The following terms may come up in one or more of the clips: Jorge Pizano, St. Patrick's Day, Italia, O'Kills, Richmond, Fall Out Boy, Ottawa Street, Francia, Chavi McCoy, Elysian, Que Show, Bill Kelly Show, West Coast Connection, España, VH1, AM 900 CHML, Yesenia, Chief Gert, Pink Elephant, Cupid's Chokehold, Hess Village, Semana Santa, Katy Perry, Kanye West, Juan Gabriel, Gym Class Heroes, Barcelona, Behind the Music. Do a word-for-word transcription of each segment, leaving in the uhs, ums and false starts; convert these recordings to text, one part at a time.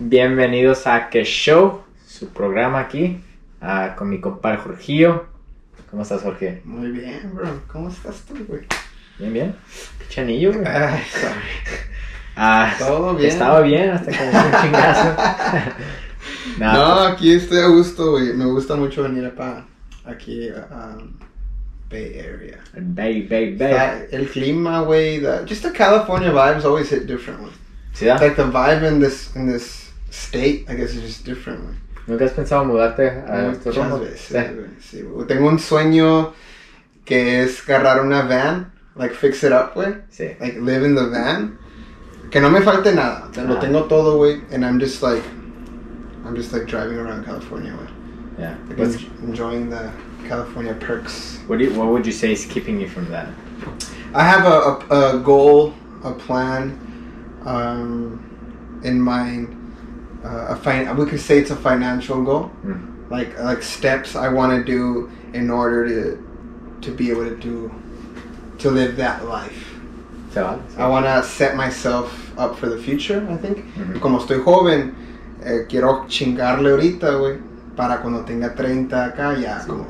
Bienvenidos a Que Show, su programa aquí, uh, con mi compadre Jorgillo. ¿Cómo estás, Jorge? Muy bien, bro. ¿Cómo estás tú, güey? Bien, bien. Qué chanillo, güey. Ay, sorry. Ah, todo bien. Estaba bien hasta como un chingazo. Nah, no, aquí estoy a gusto, güey. Me gusta mucho venir acá, aquí a um, Bay Area. Bay, Bay, Bay. That, el clima, güey. Just the California vibes always hit differently. Sí, yeah. Like the vibe in this in this state, I guess, is just different, güey. ¿Nunca has pensado mudarte a estos rumos? Muchas veces, güey. Sí, güey. Tengo un sueño que es agarrar una van, like fix it up, güey. Sí. Like live in the van. Que no me falte nada, ah. Lo tengo todo, güey, and I'm just like, I'm just like driving around California, güey. Yeah. Like en- enjoying the California perks. What do you, what would you say is keeping you from that? I have a, a, a goal, a plan, um, in mind. Uh, a fin- we could say it's a financial goal, mm. like like steps I want to do in order to to be able to do to live that life. So, so. I want to set myself up for the future, I think. Mm-hmm. Como estoy joven, eh, quiero chingarle ahorita, güey, para cuando tenga treinta acá, ya sí. Como,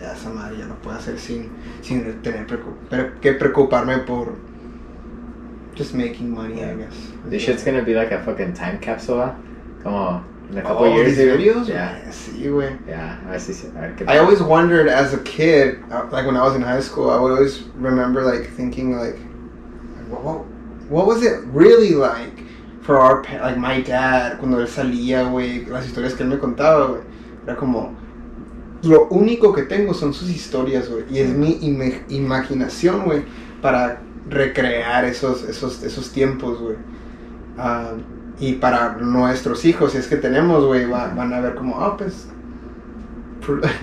ya esa madre ya lo puedo hacer sin, sin tener preocup- pero que preocuparme por just making money, yeah. I guess. This shit's gonna be like a fucking time capsule, huh? Como, in a couple oh, years. All these videos? Yeah. Sí, güey. Yeah, I see. I always wondered as a kid, like when I was in high school, I would always remember like thinking like, What, what was it really like for our, like my dad, cuando él salía, güey, las historias que él me contaba, güey, era como, lo único que tengo son sus historias, güey, y es mi im- imaginación, güey, para recrear esos, esos, esos tiempos, güey, uh, y para nuestros hijos, si es que tenemos, güey, va, van a ver como, ah, oh, pues,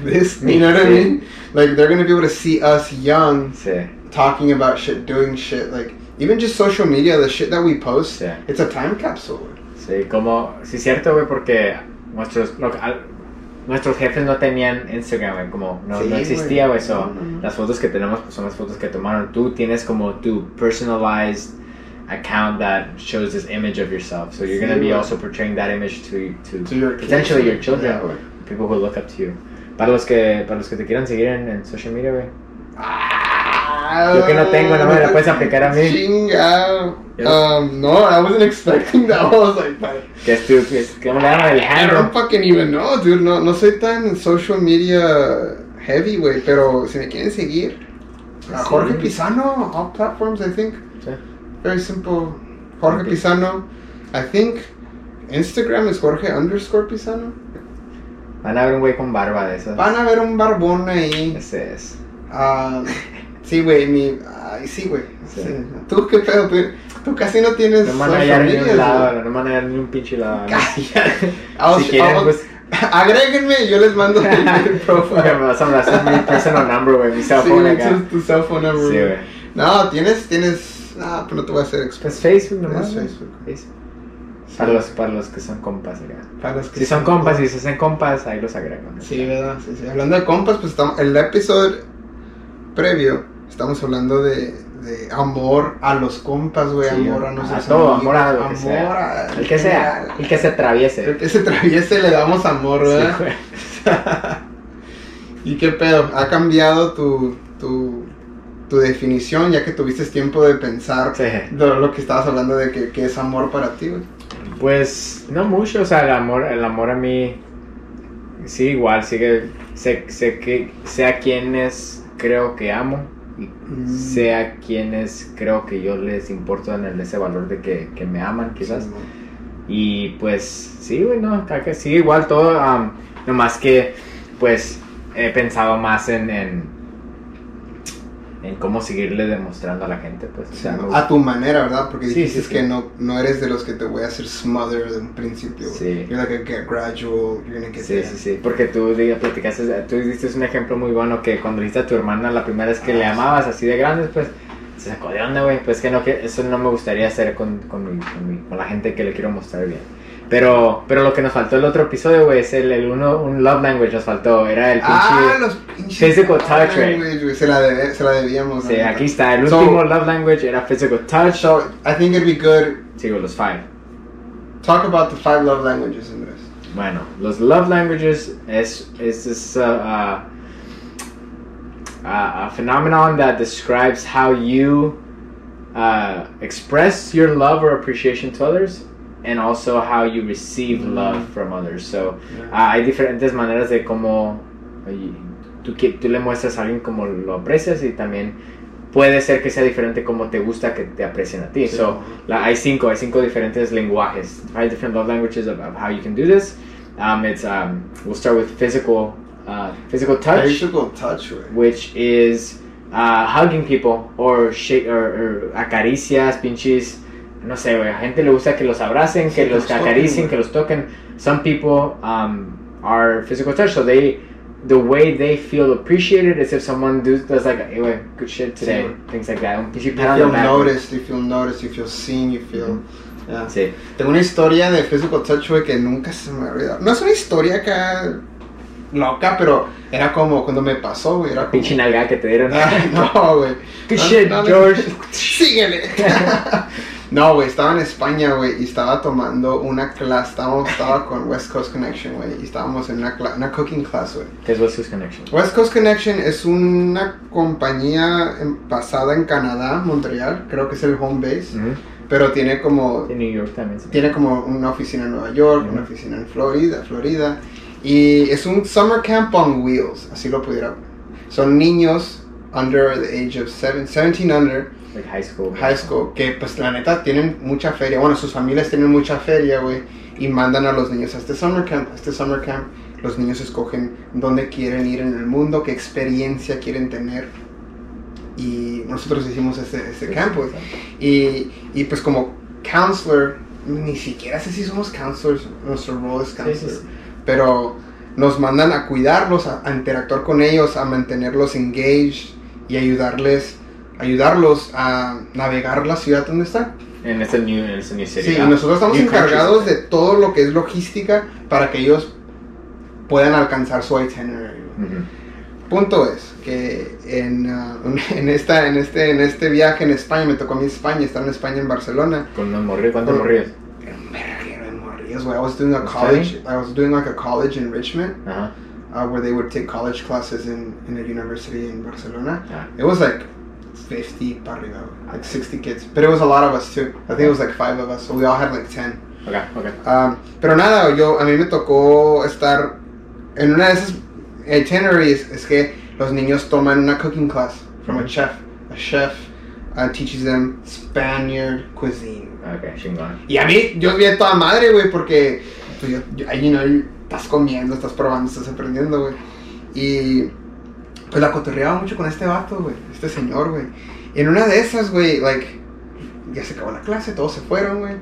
this, you know what I mean, like, they're gonna be able to see us young, sí. Talking about shit, doing shit, like, even just social media, the shit that we post, yeah. It's a time capsule. Sí, como, sí cierto, güey, porque nuestros, no, al, nuestros jefes no tenían Instagram, güey, como, no, sí, no existía, güey, eso. No, no, no. Las fotos que tenemos pues, son las fotos que tomaron. Tú tienes como tu personalized account that shows this image of yourself, so you're sí, gonna be wey. Also portraying that image to, to, to your potentially kids, your children, yeah, people who look up to you. Para los que, para los que te quieran seguir en, en social media, güey. Ah. Yo que no tengo, no me la puedes aplicar a mí. Chinga. Um, no, I wasn't expecting that. I was like, ¿qué es tu? ¿Qué me llama el handle? I don't fucking even know, dude. No, no soy tan social media heavy, güey. Pero si me quieren seguir, a Jorge Pizano, all platforms, I think. Sí. Very simple. Jorge okay. Pizano. I think Instagram is Jorge underscore Pizano. Van a ver un güey con barba de esas. Van a ver un barbón ahí. Ese es. Ah. Uh, Sí, güey, mi... Ay, sí, güey. Sí. Sí. Tú, qué pedo, tú, tú casi no tienes... No me van a hallar ni un lado, no me van a hallar ni un pinche lado. Si quieren, pues... Agréguenme y yo les mando el profile. Okay, me vas a abrazar mi personal number, güey, mi cell phone acá. Sí, güey, tu cell phone number. Sí, güey. No, tienes, tienes... Ah, pero no te voy a hacer experto. Pues Facebook nomás. Pues Facebook. Facebook. Sí. Para, los, para los que son compas, ¿verdad? Para los que si son, son compas, si se hacen compas, ahí los agrego. ¿No? Sí, verdad. Sí, sí. Hablando de compas, pues estamos... El episodio... Previo, estamos hablando de, de amor a los compas, güey, sí, amor a nosotros. A todo, amigos, amor a lo que sea. Al el que sea, el que se atraviese. El que se atraviese le damos amor, ¿verdad? Sí, güey. ¿Y qué pedo? ¿Ha cambiado tu, tu, tu definición ya que tuviste tiempo de pensar sí. de lo que estabas hablando de que, que es amor para ti, güey? Pues no mucho, o sea, el amor, el amor a mí, sí, igual, sigue, sé, sé que sea quien es. Creo que amo y mm. sea quienes creo que yo les importo en ese valor de que, que me aman quizás sí, y pues sí güey no que sí igual todo um, nomás que pues he pensado más en en, en cómo seguirle demostrando a la gente pues sí, o sea, no, a tu manera verdad porque sí, dijiste sí, sí. que no no eres de los que te voy a hacer smother desde un principio sí. You're like a get gradual you're gonna get sí, sí, sí, porque tú diga, platicaste, tú diste un ejemplo muy bueno que cuando dijiste a tu hermana la primera vez que ah, le amabas sí. así de grandes pues se sacó de onda güey pues que no que eso no me gustaría hacer con con, mi, con, mi, con la gente que le quiero mostrar bien pero pero lo que nos faltó el otro episodio güey es el, el uno un love language nos faltó era el pinche ah, los pinches physical touch güey se la debe, se la debíamos sí aquí está el so, último love language era physical touch so I think it'd be good sí, los five Talk about the five love languages in this. Bueno, los love languages is, is this uh, uh, uh, a phenomenon that describes how you uh, express your love or appreciation to others, and also how you receive mm-hmm. love from others. So, yeah. uh, hay diferentes maneras de cómo tú, tú le muestras a alguien cómo lo aprecias, y también puede ser que sea diferente como te gusta que te aprecien a ti. Sí. So, la, hay cinco, hay cinco diferentes lenguajes, five different love languages of, of how you can do this. Um, it's um, we'll start with physical, uh, physical touch, physical touch, right? Which is uh, hugging people or shake or, or acaricias, pinches. No sé, güey, a gente le gusta que los abracen, que sí, los acaricien, que los toquen. Some people um, are physical touch, so they. The way they feel appreciated is if someone do, does like, hey, wait, good shit today, sí. Things like that. You feel noticed, you feel noticed, you feel seen, you feel... Mm-hmm. Yeah. Sí. Tengo una historia de physical touch, güey, que nunca se me olvidó. No es una historia acá loca, pero era como cuando me pasó, güey, era como... Pinche nalga que te dieron. No, güey. Good no, shit, no, George. Síguele. No, güey, estaba en España, güey, y estaba tomando una clase, estábamos, estaba con West Coast Connection, güey, y estábamos en una, cl- una cooking class, güey. ¿Qué es West Coast Connection? West Coast Connection es una compañía basada en, en Canadá, Montreal, creo que es el home base, mm-hmm. pero tiene como... En New York también. Tiene como una oficina en Nueva York, mm-hmm. una oficina en Florida, Florida, y es un summer camp on wheels, así lo pudiera. Son niños under the age of seven, seventeen under... Like high school. High school, que pues la neta tienen mucha feria, bueno, sus familias tienen mucha feria, güey, y mandan a los niños a este summer camp, a este summer camp, los niños escogen dónde quieren ir en el mundo, qué experiencia quieren tener, y nosotros hicimos este, este camp, güey, y, y pues como counselor, ni siquiera sé si somos counselors, nuestro rol es counselor, sí, sí. pero nos mandan a cuidarlos, a, a interactuar con ellos, a mantenerlos engaged y ayudarles ayudarlos a navegar la ciudad donde están. En esta new, new city. Sí, y nosotros estamos new encargados de todo lo que es logística para que ellos puedan alcanzar su itinerario. Mm-hmm. Punto es que en, uh, en, esta, en, este, en este viaje en España, me tocó a mí España, estar en España, en Barcelona. ¿Con los morrillos? ¿Cuántos morrillos? Morrillos, güey. I was doing a college, I was doing like a college in Richmond. Uh-huh. Uh, where they would take college classes in, in a university in Barcelona. Uh-huh. It was like fifty para arriba, like sixty kids, but it was a lot of us too. I think it was like five of us, so we all had like ten. Okay, okay. Um, pero nada, yo a mí me tocó estar en una de esas itineraries es que los niños toman una cooking class from mm-hmm. a chef. A chef uh, teaches them Spaniard cuisine. Okay, chingón. Y a mí yo vi a toda madre, güey, porque pues, yo, yo, you know, estás comiendo, estás probando, estás aprendiendo, güey, y pues la cotorreaba mucho con este vato, güey, este señor, güey. Y en una de esas, güey, like, ya se acabó la clase, todos se fueron, güey.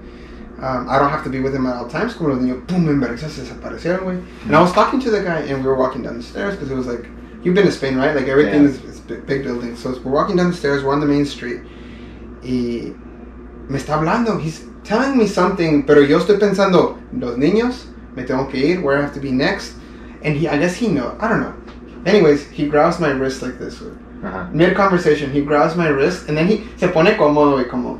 Um, I don't have to be with him at all times. Como los niños, pum, en vergüenza se desaparecieron, güey. And I was talking to the guy, and we were walking down the stairs, because it was like, you've been to Spain, right? Like, everything yeah. is, is big buildings. So we're walking down the stairs, we're on the main street. Y me está hablando, he's telling me something, pero yo estoy pensando, los niños, me tengo que ir, where I have to be next. And he, I guess he knows, I don't know. Anyways, he grabs my wrist like this, güey. Uh-huh. Mid-conversation, he grabs my wrist, and then he se pone cómodo, güey, como...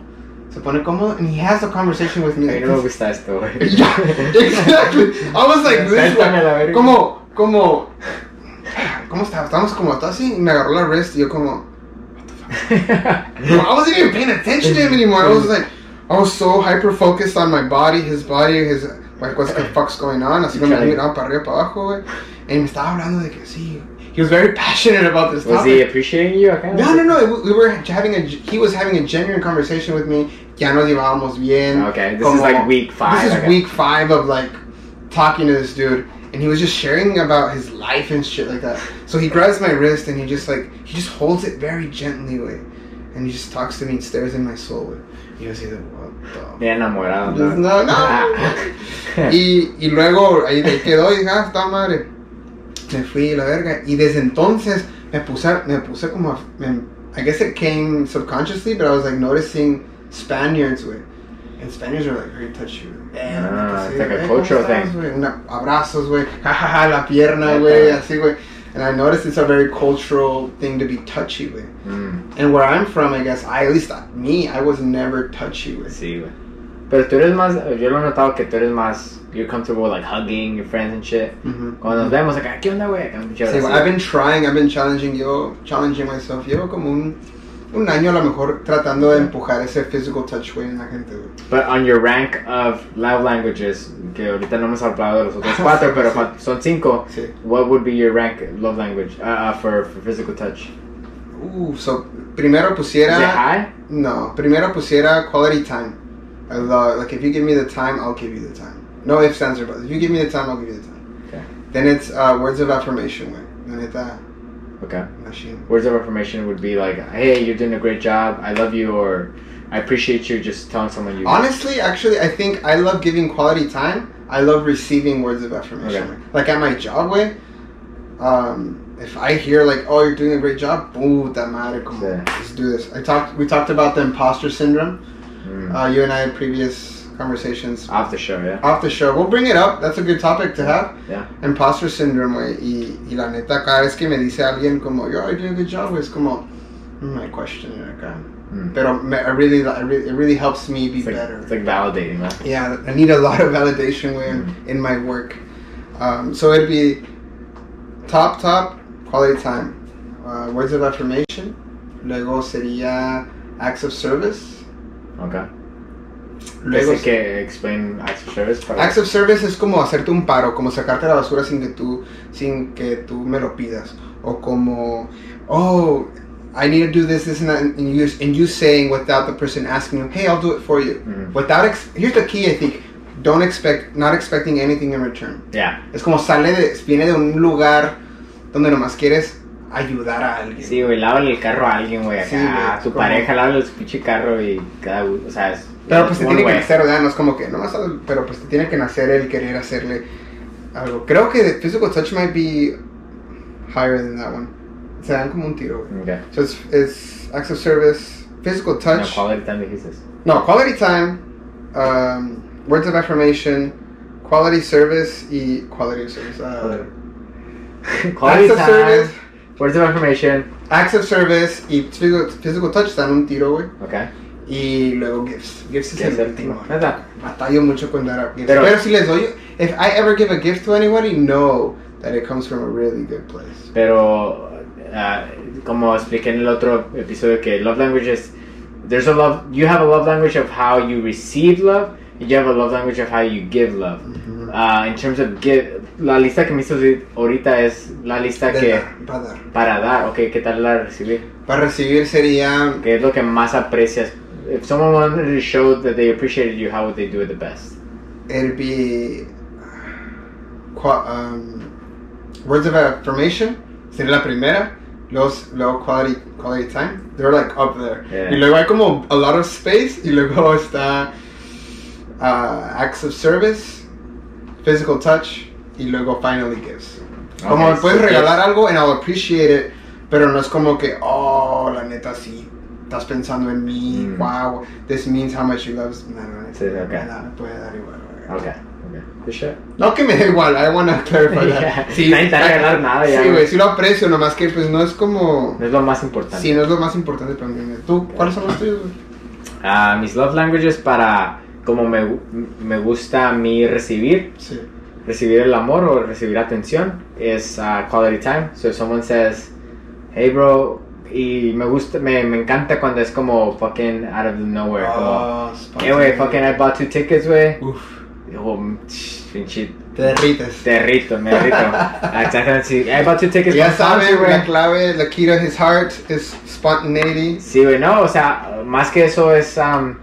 Se pone cómodo, and he has a conversation with me. Ay, no me gusta esto, güey. Exactly. I was like this, güey. Como, como... ¿Cómo está? Estamos como hasta así, y me agarró la wrist, y yo como... What the fuck? I wasn't even paying attention to him anymore. I was like... I was so hyper-focused on my body, his body, his... Like, what the fuck's going on? Así como me miraba para arriba, para abajo, güey. And me estaba hablando de que sí... He was very passionate about this topic. Was he appreciating you? Okay. No, no, no. We were having a. He was having a genuine conversation with me. Ya nos llevábamos bien. Okay, this Como, is like week five. This is okay. week five of like talking to this dude, and he was just sharing about his life and shit like that. So he grabs my wrist and he just like he just holds it very gently, way, and he just talks to me and stares in my soul. Way. Yo así de, what the... Me enamorado. No, no. no. y y luego ahí quedó y ah, está madre. Me fui a la verga, y desde entonces me puse, me puse como, a, me, I guess it came subconsciously, but I was like noticing Spaniards, güey, and Spaniards are like very touchy, eh, ah, it's like a cultural thing, una, abrazos, güey, jajaja, la pierna, güey, así, güey, and I noticed it's a very cultural thing to be touchy, güey, mm. and where I'm from, I guess, I, at least me, I was never touchy, güey, sí, güey. Pero tú eres más, yo lo he notado que tú eres más, you're comfortable with like hugging your friends and shit. Mm-hmm. Cuando nos vemos, like, ¿qué onda, güey? Sí, I've been trying, I've been challenging, yo, challenging myself. Llevo como un, un año a lo mejor tratando de empujar ese physical touch, güey, en la gente, güey. But on your rank of love languages, que ahorita no hemos hablado de los otros cuatro, sí, pero sí. son cinco, sí. What would be your rank love language uh, for, for physical touch? Uh, so, primero pusiera... Is it high? No, primero pusiera quality time. I love, like, if you give me the time, I'll give you the time. No ifs, ands, or buts. If you give me the time, I'll give you the time. Okay. Then it's uh, words of affirmation, güey. Okay. Machine. Words of affirmation would be like, hey, you're doing a great job, I love you, or I appreciate you, just telling someone you... Honestly, do. actually, I think I love giving quality time. I love receiving words of affirmation. Okay. Like, at my job, güey, um... if I hear like, oh, you're doing a great job, puta madre, come on, let's do this. I talked, we talked about the imposter syndrome. Mm. Uh, you and I had previous conversations. Off the show, yeah. Off the show. We'll bring it up. That's a good topic to have. Yeah. Imposter syndrome, güey. Y, y la neta, cada vez que me dice alguien como, yo, you're doing a good job, güey, es como, my question, acá. Mm. Pero me, I really, I really, it really helps me be it's like, better. It's like validating, man. Yeah, I need a lot of validation, güey, mm. in my work. Um, so it'd be top, top. Quality time, uh, words of affirmation, luego sería acts of service. Okay. Luego es que explain acts of service. Para acts of service es como hacerte un paro, como sacarte la basura sin que tú, sin que tú me lo pidas, o como, oh, I need to do this, this, and that, and you, and you saying without the person asking you, hey, I'll do it for you. Mm-hmm. Without ex- here's the key, I think. Don't expect, not expecting anything in return. Yeah. Es como sale de, viene de un lugar donde nomás quieres ayudar a alguien. Sí, güey, lávale el carro a alguien, güey, acá. Sí, a tu como... pareja, lávale su pinche carro y cada uno, o sea... Es, pero pues te tiene way. que nacer, ¿verdad? No es como que, nomás, pero pues te tiene que nacer el querer hacerle algo. Creo que the physical touch might be higher than that one. Se dan como un tiro, güey. Okay. So it's, it's acts of service, physical touch... No, quality time, dijiste. No, quality time, um, words of affirmation, quality service y quality of service. Uh, Quality acts of time, service, words of information, acts of service, y physical, physical touch dan un tiro, güey. Okay. Y luego gifts. Gifts es el último. ¿Verdad? Batallo mucho con dar gifts. Pero, pero si les doy, if I ever give a gift to anybody, know that it comes from a really good place. Pero, uh, como expliqué en el otro episodio, que love languages, there's a love, you have a love language of how you receive love, and you have a love language of how you give love. Mm-hmm. Uh, in terms of give. La lista que me hizo ahorita es la lista de que... Dar, para dar. Para dar, ok. ¿Qué tal la recibir? Para recibir sería... ¿Qué es lo que más aprecias? If someone wanted to show that they appreciated you, how would they do it the best? It'd be... Um, words of affirmation. Sería la primera. Los, luego quality, quality time. They're like up there. Yeah. Y luego hay como a lot of space. Y luego está... Uh, acts of service. Physical touch. Y luego finally gifts. Okay, como me puedes so regalar gifts. Algo and I'll appreciate it, pero no es como que, oh, la neta sí, estás pensando en mí, mm. wow, this means how much you love me. No, no, no, sí, no, okay. no, me puede dar igual. Okay, okay. ¿Qué shit? No que me da igual, I want to clarify yeah. that. Sí, no intenta regalar nada ya. Sí, güey, sí lo aprecio, nomás que pues no es como... No es lo más importante. Sí, no es lo más importante para mí. ¿Tú, okay. cuáles son los tuyos, güey? Uh, mis love languages para, como me, me gusta a mí recibir. Sí. Recibir el amor o recibir atención es uh, quality time. So if someone says, hey bro, y me gusta, me, me encanta cuando es como fucking out of the nowhere. Oh, como, hey wey, fucking I bought two tickets, wey. Uff. Oh, pinche. Te derrites. Te derrito, me derrito. Exactamente. I bought two tickets. Ya sabes, wey. La clave, la key to his heart is spontaneity. Sí, wey, no, o sea, más que eso es... Um,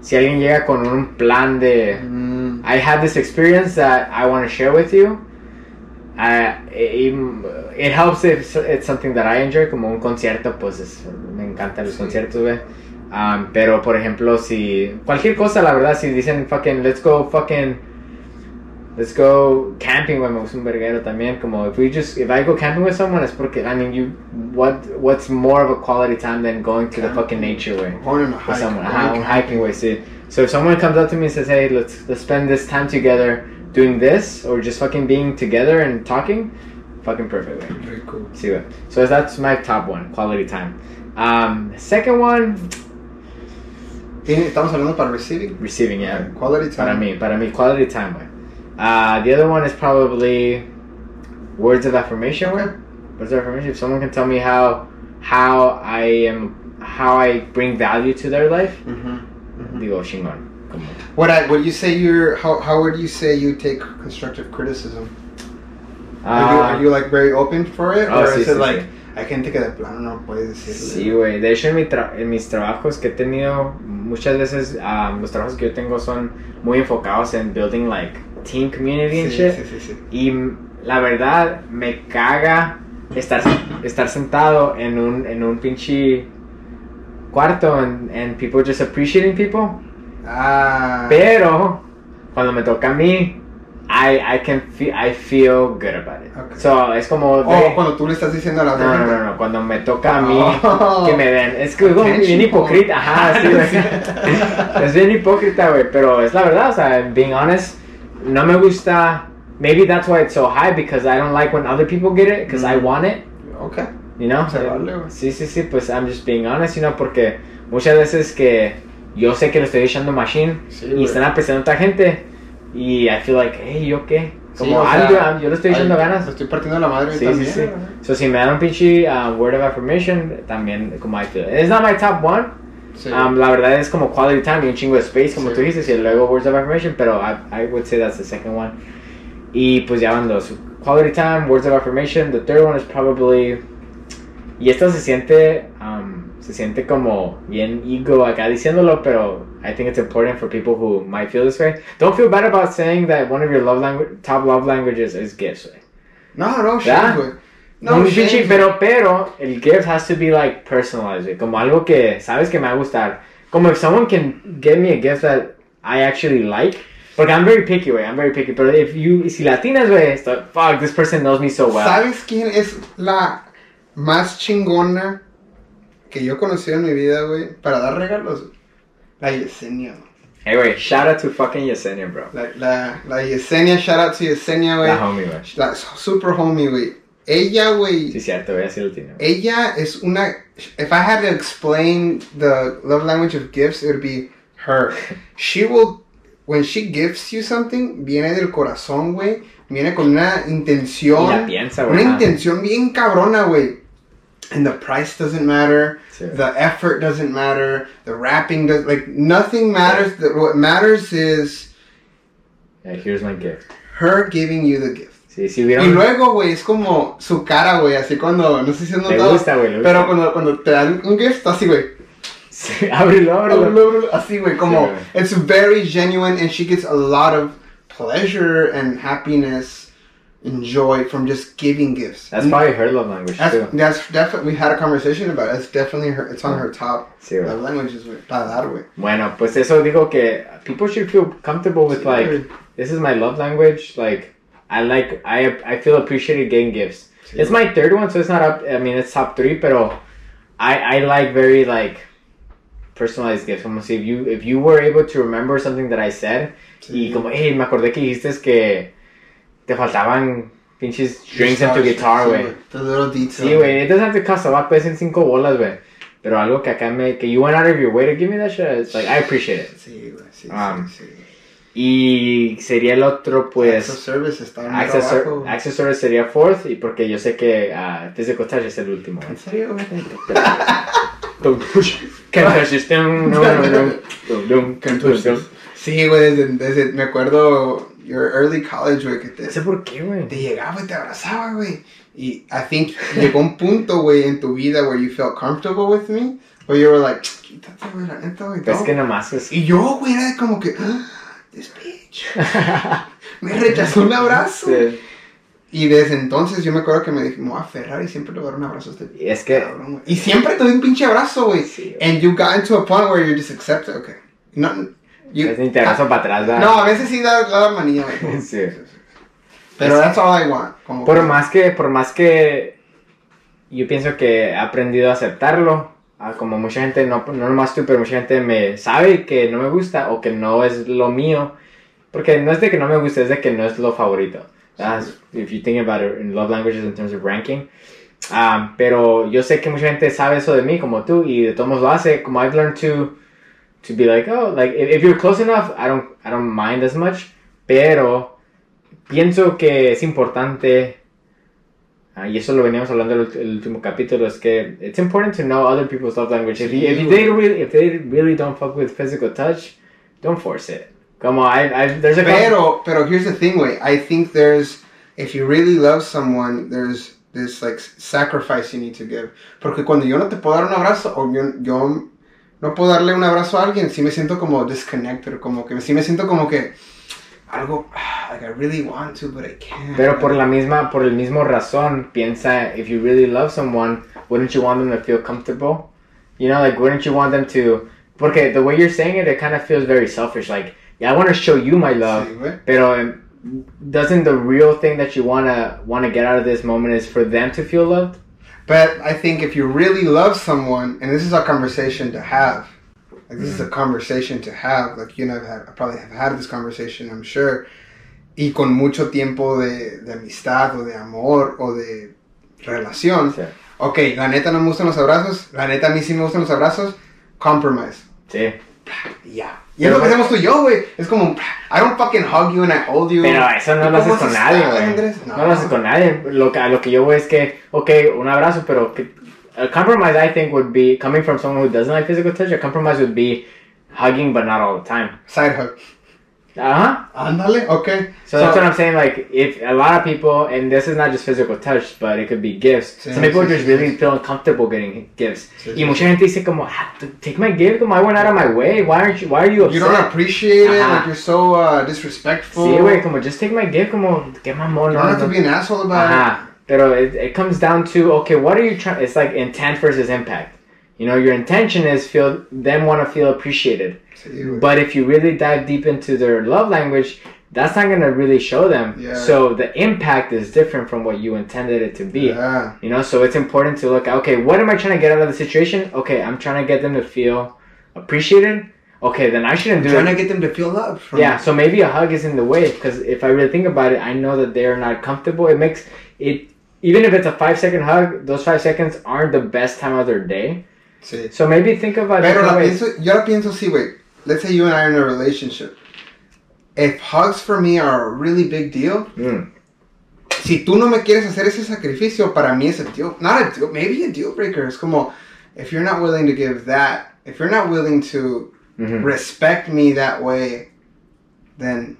si alguien llega con un plan de... Mm. I had this experience that I want to share with you. Uh, it, it helps if it's something that I enjoy. Como un concierto, pues es, me encantan los sí. conciertos, güey. Um, pero, por ejemplo, si... Cualquier cosa, la verdad, si dicen fucking... Let's go fucking... Let's go camping, güey. Me gusta un verguero también. Como, if we just... If I go camping with someone, es porque... I mean, you... What what's more of a quality time than going to yeah. the fucking nature way? Or in a hike. Someone, I'm hiking way, see. So if someone comes up to me and says, "Hey, let's let's spend this time together doing this, or just fucking being together and talking," fucking perfect way. Very cool. See what? So that's my top one, quality time. Um, second one, Estamos hablando para receiving? Receiving, yeah. Okay. Quality time. Para mí, para mí, quality time, güey. Uh, the other one is probably words of affirmation, güey. Okay. Words of affirmation. If someone can tell me how how I am, how I bring value to their life, mm-hmm. digo, chingón. What I, would you say you're, how, how would you say you take constructive criticism? Uh, are, you, are you like very open for it? Oh, or sí, is sí, it sí. Like, I can't think of that plan, no puedes decirlo. Sí, güey. De hecho, en, mi tra- en mis trabajos que he tenido, muchas veces um, los trabajos que yo tengo son muy enfocados en building like team community sí, and shit. Sí, sí, sí. Y la verdad, me caga estar, estar sentado en un, en un pinche cuarto and, and people just appreciating people. Ah. Pero cuando me toca a mí, I I can feel I feel good about it. Okay. So es como de, oh, cuando tú le estás diciendo a la gente. No, no, no, no, cuando me toca a mí oh. que me den. Es que digo, bien hipócrita. Ajá, sí, es bien hipócrita, güey, pero es la verdad, o sea, being honest, no me gusta. Maybe that's why it's so high because I don't like when other people get it because mm-hmm. I want it. Okay. You know? Se vale, sí, sí, sí, pues I'm just being honest, you know, porque muchas veces que yo sé que lo estoy echando machine sí, y wey. Están apreciando a otra gente y I feel like, hey, ¿yo qué? Como sí, algo, sea, yo le estoy echando ganas. Me estoy partiendo la madre sí, también. Sí, sí. So, si me dan un pinche uh, word of affirmation, también como I feel. It's not my top one. Sí. Um, la verdad es como quality time y un chingo de space, como sí. Tú dices, y luego words of affirmation, pero I, I would say that's the second one. Y pues ya van los quality time, words of affirmation. The third one is probably... Y esto se siente... Um, Se siente como bien ego acá diciéndolo, pero I think it's important for people who might feel this way. Don't feel bad about saying that one of your love langu- top love languages is gifts, güey. No, no shame, güey. No, no shame, shame, pero, pero, el gift has to be like personalized, güey. Como algo que sabes que me va a gustar. Como if someone can give me a gift that I actually like. Porque I'm very picky, güey. I'm very picky. Pero if you, si latinas, güey, fuck, this person knows me so well. ¿Sabes quién es la más chingona que yo conocí en mi vida, güey, para dar regalos? La Yesenia. Hey, güey, shout out to fucking Yesenia, bro. La, la, la Yesenia, shout out to Yesenia, güey. La homie, güey. La super homie, güey. Ella, güey. Sí, cierto, güey, así lo tiene. Ella es una... If I had to explain the love language of gifts, it would be her. She will... When she gives you something, viene del corazón, güey. Viene con una intención. Y la piensa, güey. Una intención bien cabrona, güey. And the price doesn't matter, sí. The effort doesn't matter, the wrapping doesn't, like, nothing matters. Yeah. The, what matters is... Yeah, here's my gift. Her giving you the gift. Sí, sí, y luego, güey, es como su cara, güey, así cuando, no sé si no todo, gusta, wey, pero cuando, cuando te dan un gift, así, güey. Sí, ábrelo, ábrelo. Así, güey, como, sí, it's very genuine and she gets a lot of pleasure and happiness. Enjoy from just giving gifts. That's probably her love language that's, too. That's definitely, we had a conversation about it. That's definitely her, it's on her top sí, love languages para dar, güey. Bueno, pues eso digo que people should feel comfortable with sí, like, wey. This is my love language. Like, I like, I I feel appreciated getting gifts. Sí, it's wey. My third one, so it's not up, I mean, it's top three, pero I, I like very like personalized gifts. Como si if you, if you were able to remember something that I said, sí, y como, hey, me acordé que dijiste que te faltaban pinches strings en tu guitar, güey. Sí, the little detail. Sí, güey. It doesn't have to cost a lot, pues en cinco bolas, güey. Pero algo que acá me... Que you went out of your way to give me that shit. It's like, I appreciate it. Sí, güey. Sí, um, sí, sí. Y sería el otro, pues... Access Service está muy access abajo. Ser, access Service sería fourth. Y porque yo sé que uh, Physical Touch es el último, güey. ¿En serio, güey? Can't touch this. Sí, güey. Desde, desde... Me acuerdo... Your early college, güey, que te... No sé por qué, güey. Te llegaba y te abrazaba, güey. Y I think llegó un punto, güey, en tu vida where you felt comfortable with me. Where you were like, quítate, güey, la neta, güey. Es que nomás es... Y yo, güey, era como que... Ah, this bitch. Me rechazó un abrazo. Sí. Y desde entonces yo me acuerdo que me dije, me voy a aferrar y siempre le voy a dar un abrazo a este... Y es que... Cabrón, y siempre te doy un pinche abrazo, güey. Sí, and you got into a point where you just accepted, okay. No... You, es interesante para atrás, ¿verdad? No, a veces sí da la manilla. Sí. Sí. Pero that's all I want. Como por, que... Más que, por más que yo pienso que he aprendido a aceptarlo, como mucha gente, no, no nomás tú, pero mucha gente me sabe que no me gusta o que no es lo mío. Porque no es de que no me gusta, es de que no es lo favorito. Sí. If you think about it in love languages in terms of ranking. Um, pero yo sé que mucha gente sabe eso de mí, como tú, y de todos modos lo hace. Como I've learned to... to be like, oh, like, if, if you're close enough, I don't, I don't mind as much, pero pienso que es importante, uh, y eso lo veníamos hablando en el, el último capítulo, es que it's important to know other people's love language. If, you, if, they really, if they really don't fuck with physical touch, don't force it. Come on, I, I, there's a... Pero, pero here's the thing, wait, I think there's, if you really love someone, there's this, like, sacrifice you need to give. Porque cuando yo no te puedo dar un abrazo, o yo, yo no puedo darle un abrazo a alguien, si me siento como disconnected, como que, si me siento como que, algo, like, I really want to, but I can't. Pero por la misma, por el mismo razón, piensa, if you really love someone, wouldn't you want them to feel comfortable? You know, like, wouldn't you want them to, porque the way you're saying it, it kind of feels very selfish, like, yeah, I want to show you my love, sí, right? Pero doesn't the real thing that you want to want to get out of this moment is for them to feel loved? But I think if you really love someone, and this is a conversation to have, like this mm. is a conversation to have, like you and I've had, I probably have had this conversation, I'm sure, y con mucho tiempo de, de amistad, o de amor, o de relación, sí. Okay, la neta no me gustan los abrazos, la neta a mí sí me gustan los abrazos, compromise. Sí. Yeah. Y es lo que hacemos tú y yo, güey. Es como, I don't fucking hug you and I hold you. Pero eso no lo haces con nadie, güey. No. no lo haces con nadie. Lo que, lo que yo veo es que, okay, un abrazo, pero que, a compromise, I think, would be, coming from someone who doesn't like physical touch, a compromise would be hugging, but not all the time. Side hug. Uh-huh. Andale, okay. So, so that's what I'm saying, like, if a lot of people, and this is not just physical touch, but it could be gifts. Sí, Some people sí, just sí, really sí. feel uncomfortable getting gifts. Sí, y sí. mucha gente dice como, take my gift, como I went out of my way, why aren't you, why are you upset? You don't appreciate uh-huh. it, like you're so uh, disrespectful. Sí, güey, como just take my gift, como get my money. You don't have to be an asshole about uh-huh. it. Pero it, it comes down to, okay, what are you trying, it's like intent versus impact. You know, your intention is feel them want to feel appreciated. Sí, but if you really dive deep into their love language, that's not going to really show them. Yeah. So the impact is different from what you intended it to be. Yeah. You know, so it's important to look at, okay, what am I trying to get out of the situation? Okay, I'm trying to get them to feel appreciated. Okay, then I shouldn't do I'm trying it. Trying to get them to feel loved. From yeah, so maybe a hug is in the way because if I really think about it, I know that they're not comfortable. It makes it, even if it's a five second hug, those five seconds aren't the best time of their day. Sí. So maybe think about Pero la pienso, yo la pienso así, güey. Let's say you and I are in a relationship. If hugs for me are a really big deal, mm. si tú no me quieres hacer ese sacrificio, para mí es a deal. Not a deal, maybe a deal breaker. Es como, if you're not willing to give that, if you're not willing to mm-hmm. respect me that way, then...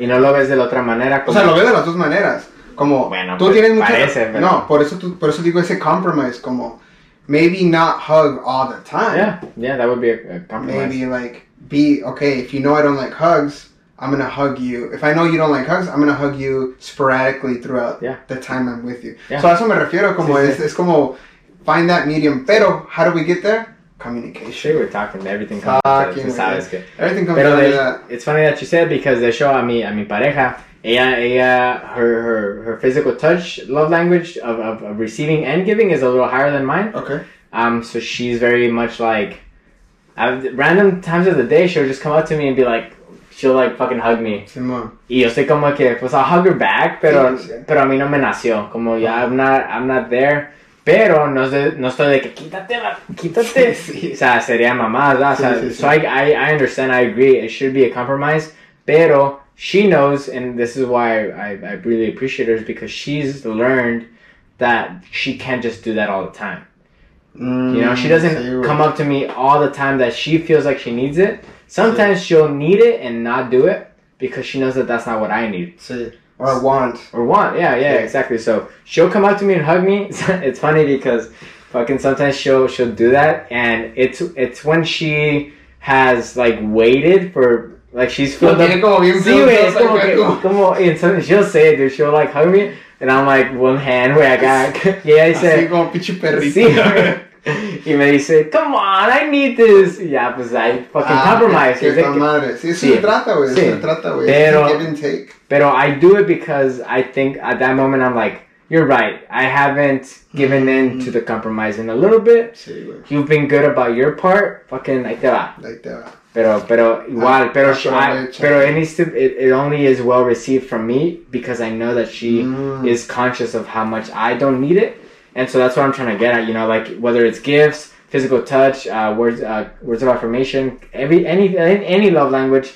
Y no lo ves de la otra manera. Como... O sea, lo veo de las dos maneras. Como, bueno, tú pues tienes mucho... Parece, pero... No, por eso, tú, por eso digo ese compromise, como... Maybe not hug all the time. Yeah, yeah, that would be a, a compromise. Maybe like be okay. If you know I don't like hugs, I'm gonna hug you. If I know you don't like hugs, I'm gonna hug you sporadically throughout yeah. the time I'm with you. Yeah. So a eso me refiero como sí, es, sí. es como find that medium. Pero how do we get there? Communication. We were talking. Everything comes. Talking. To, sabes que. Everything comes. Pero they, it's funny that you said because they show a mi a mi pareja. Ella, ella, her, her, her physical touch, love language of, of, of receiving and giving is a little higher than mine. Okay. Um. So she's very much like, at random times of the day, she'll just come up to me and be like, she'll like fucking hug me. Simón. Y yo soy como que, pues I'll hug her back, pero, sí, sí. pero a mí no me nació. Como ya, yeah, I'm not, I'm not there. Pero no, de, no estoy de que quítatela, quítate. Sí, sí. O sea, sería mamá, ¿verdad? O sea, sí, sí, sí. So I, I, I understand, I agree. It should be a compromise, pero... She knows, and this is why I, I really appreciate her, is because she's learned that she can't just do that all the time. Mm, you know, she doesn't come up to me all the time that she feels like she needs it. Sometimes sí. she'll need it and not do it because she knows that that's not what I need. Sí. Or I want. Or want, yeah, yeah, sí. exactly. So she'll come up to me and hug me. It's funny because fucking sometimes she'll she'll do that, and it's it's when she has like waited for... Like, she's filled up. Sí, güey, es como que, como, and so she'll say it, dude. She'll, like, hug me, and I'm, like, one hand, güey, acá. Y ella dice... Así como pinche perrito. Sí, güey. Y me dice, come on, I need this. Y ya, pues, I fucking ah, compromise. Que, que, madre. Sí, eso sí. se trata, güey. Sí. Eso se trata, güey. Pero, give and take. Pero I do it because I think at that moment I'm like, you're right. I haven't given in mm-hmm. to the compromise in a little bit. Sí, güey. You've been good about your part. Fucking, ahí te va. Ahí te va. Pero, pero igual, I, pero, I, pero it needs to, it, it only is well received from me because I know that she mm. is conscious of how much I don't need it. And so that's what I'm trying to get at, you know, like whether it's gifts, physical touch, uh, words uh, words of affirmation, every any any love language.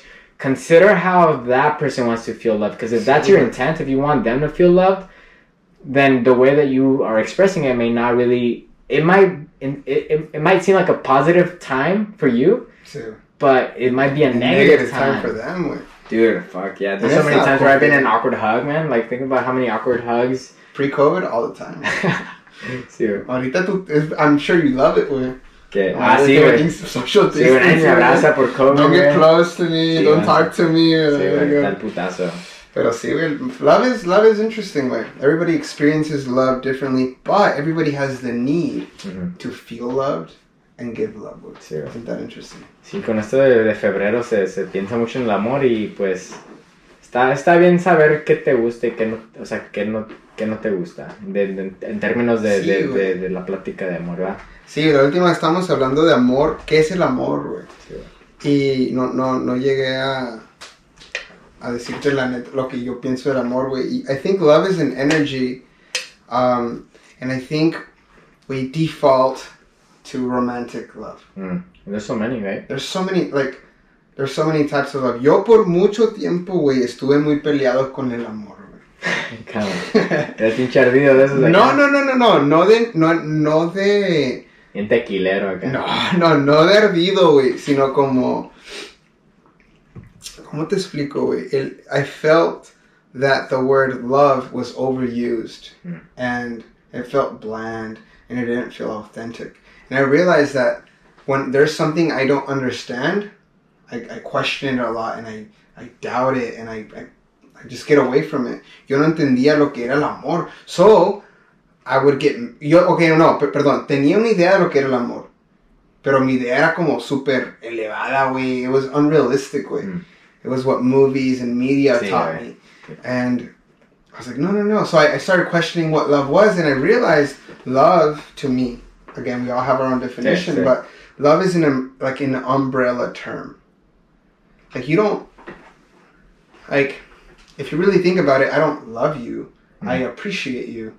Consider how that person wants to feel loved, because if that's your intent, if you want them to feel loved, then the way that you are expressing it may not really. It might it it, it might seem like a positive time for you, sure. but it might be a, a negative, negative time. time for them. Like. Dude, fuck yeah! There's so many times where I've been in an awkward hug, man. Like, think about how many awkward hugs. Pre-COVID, all the time. Dude, ahorita tú, I'm sure you love it, güey. Okay. Ah, sí, güey. Social sí, güey. Nadie me abraza por COVID. Don't get close to me. Sí, don't man. talk to me. Sí, güey. Tal putazo. Pero sí, güey. Love is love is interesting, güey. Everybody experiences love differently, but everybody has the need mm-hmm. to feel loved and give love, güey. Sí, isn't that interesting? Sí, con esto de, de febrero se, se piensa mucho en el amor y pues está está bien saber qué te gusta y qué no, o sea, qué no ¿Qué no te gusta? De, de, en términos de, sí, de, de, de la plática de amor, ¿verdad? Sí, la última estamos hablando de amor. ¿Qué es el amor, güey? Sí, y no, no, no llegué a, a decirte la neta, lo que yo pienso del amor, güey. I think love is an energy, um, and I think we default to romantic love. Mm. There's so many, right? There's so many, like, there's so many types of love. Yo por mucho tiempo, güey, estuve muy peleado con el amor. No, no, no, no, no, no de, no, no de... En tequilero acá. No, no, no de ardido, güey, sino como... ¿Cómo te explico, güey? El, I felt that the word love was overused, mm. and it felt bland, and it didn't feel authentic. And I realized that when there's something I don't understand, I, I question it a lot, and I, I doubt it, and I... I I just get away from it. Yo no entendía lo que era el amor. So, I would get... Yo, okay, no, per, perdón. Tenía una idea de lo que era el amor. Pero mi idea era como súper elevada, güey. It was unrealistic, güey. Mm. It was what movies and media sí, taught right. me. Okay. And I was like, no, no, no. So, I, I started questioning what love was. And I realized love, to me... Again, we all have our own definition. Sí, sí. But love is an, like an umbrella term. Like, you don't... Like... If you really think about it, I don't love you. Mm-hmm. I appreciate you.